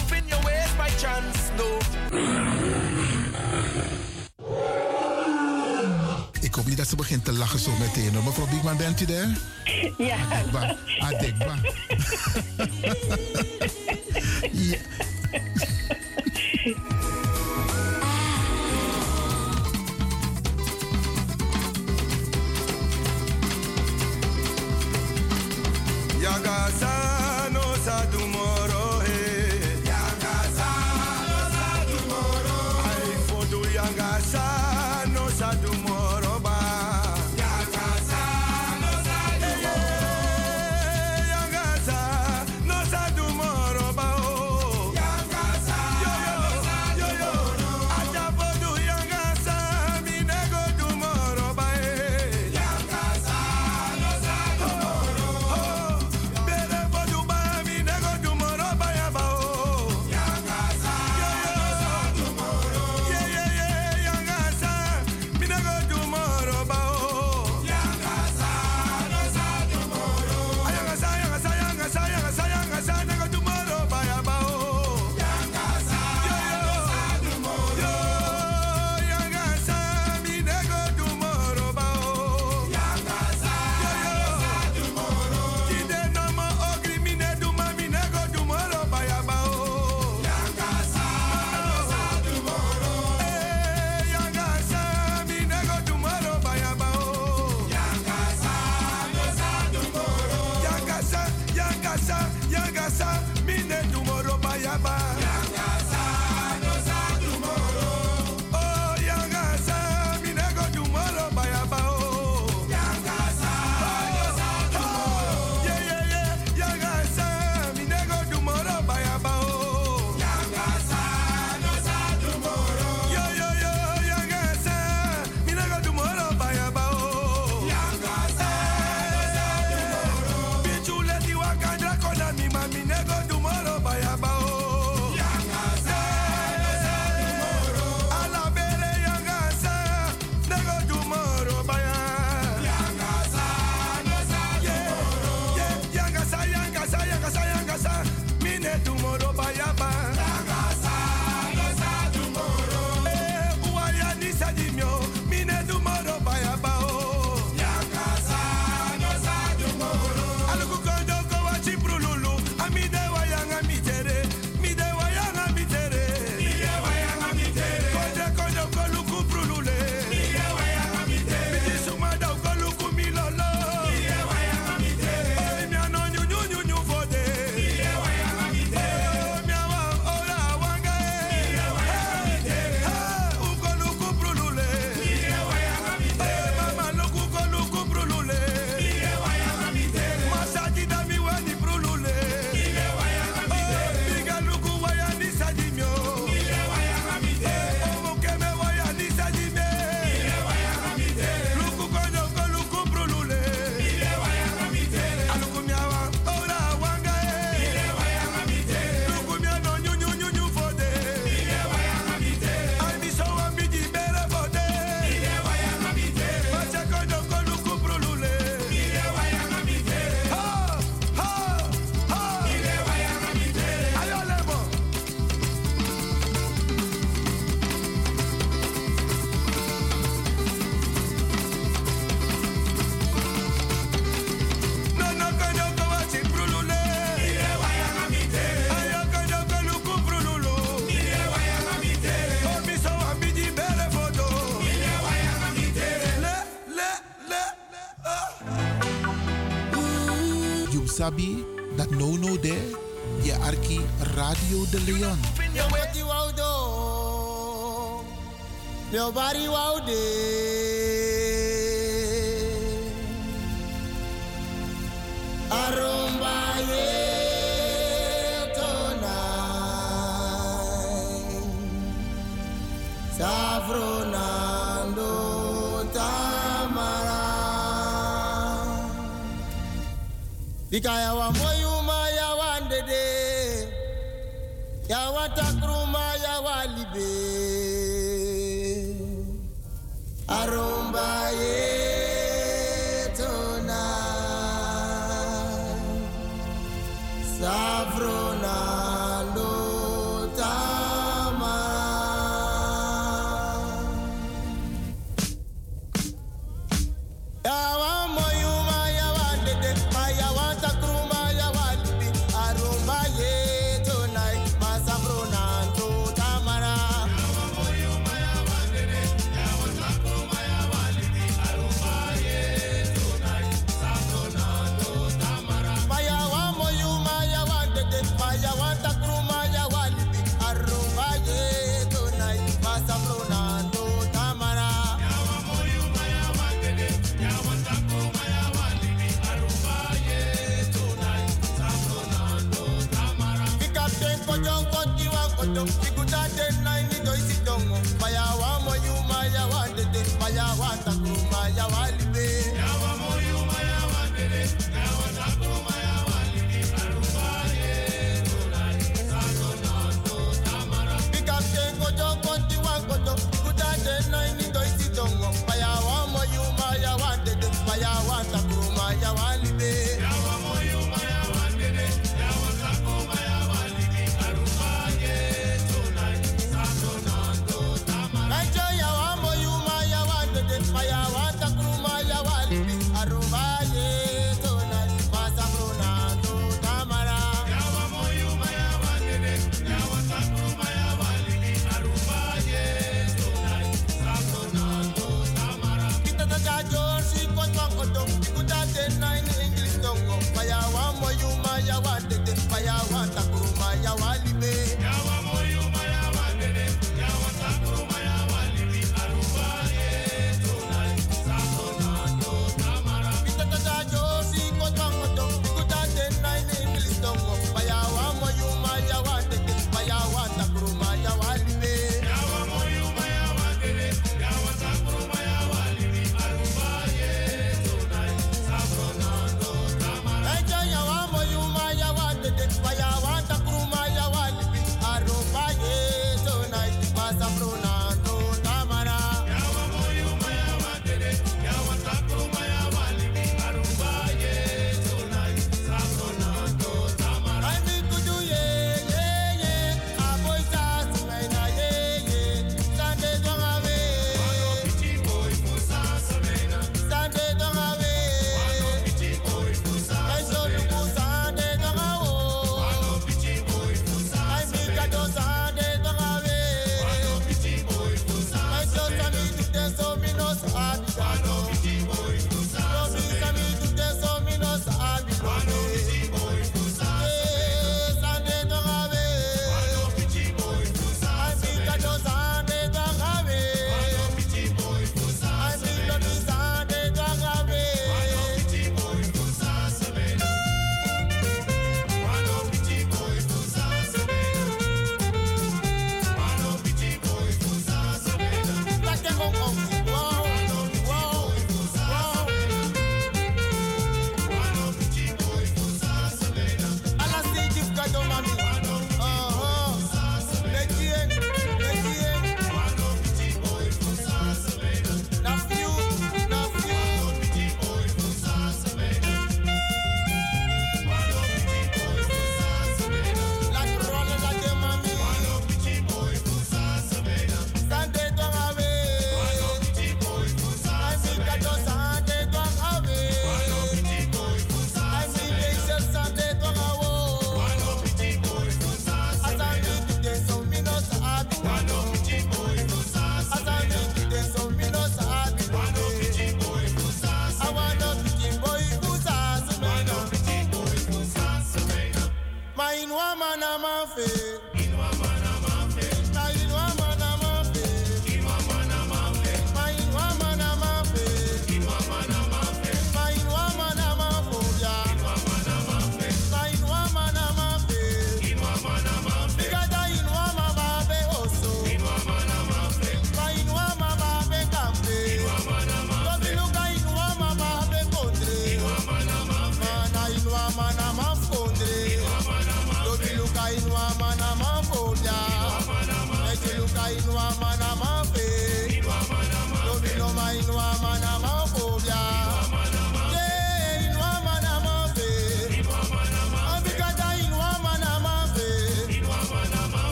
Ik hoop niet dat ze begint te lachen zo meteen. Mevrouw Biekman, bent u daar? Ja. Adekba. Ja. Sabi, dat no there, je arki Radio de Leon. Nobody wow do, nobody wow de. Arumba ye tonight, Savronando Tamara Dikaya wa moyuma ya wandede Ya watakruma ya walibe Arumba ye tona Savronando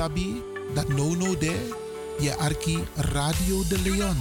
Sabi, dat no there, je arki Radio de Leon.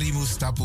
Arimu Stapu.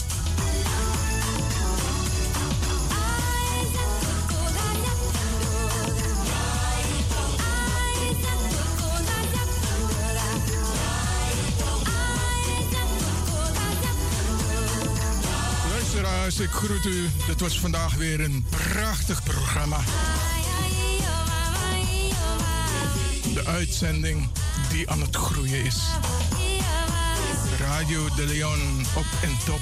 Luisteraars, ik groet u. Dit was vandaag weer een prachtig programma. De uitzending die aan het groeien is. Radio de Leon op en top.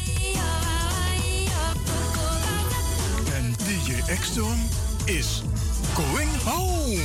En DJ X-Don is going home.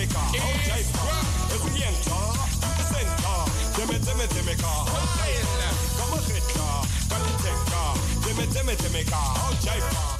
Come on, get up. Come and take up. Give me, give me, give me. I'll drive.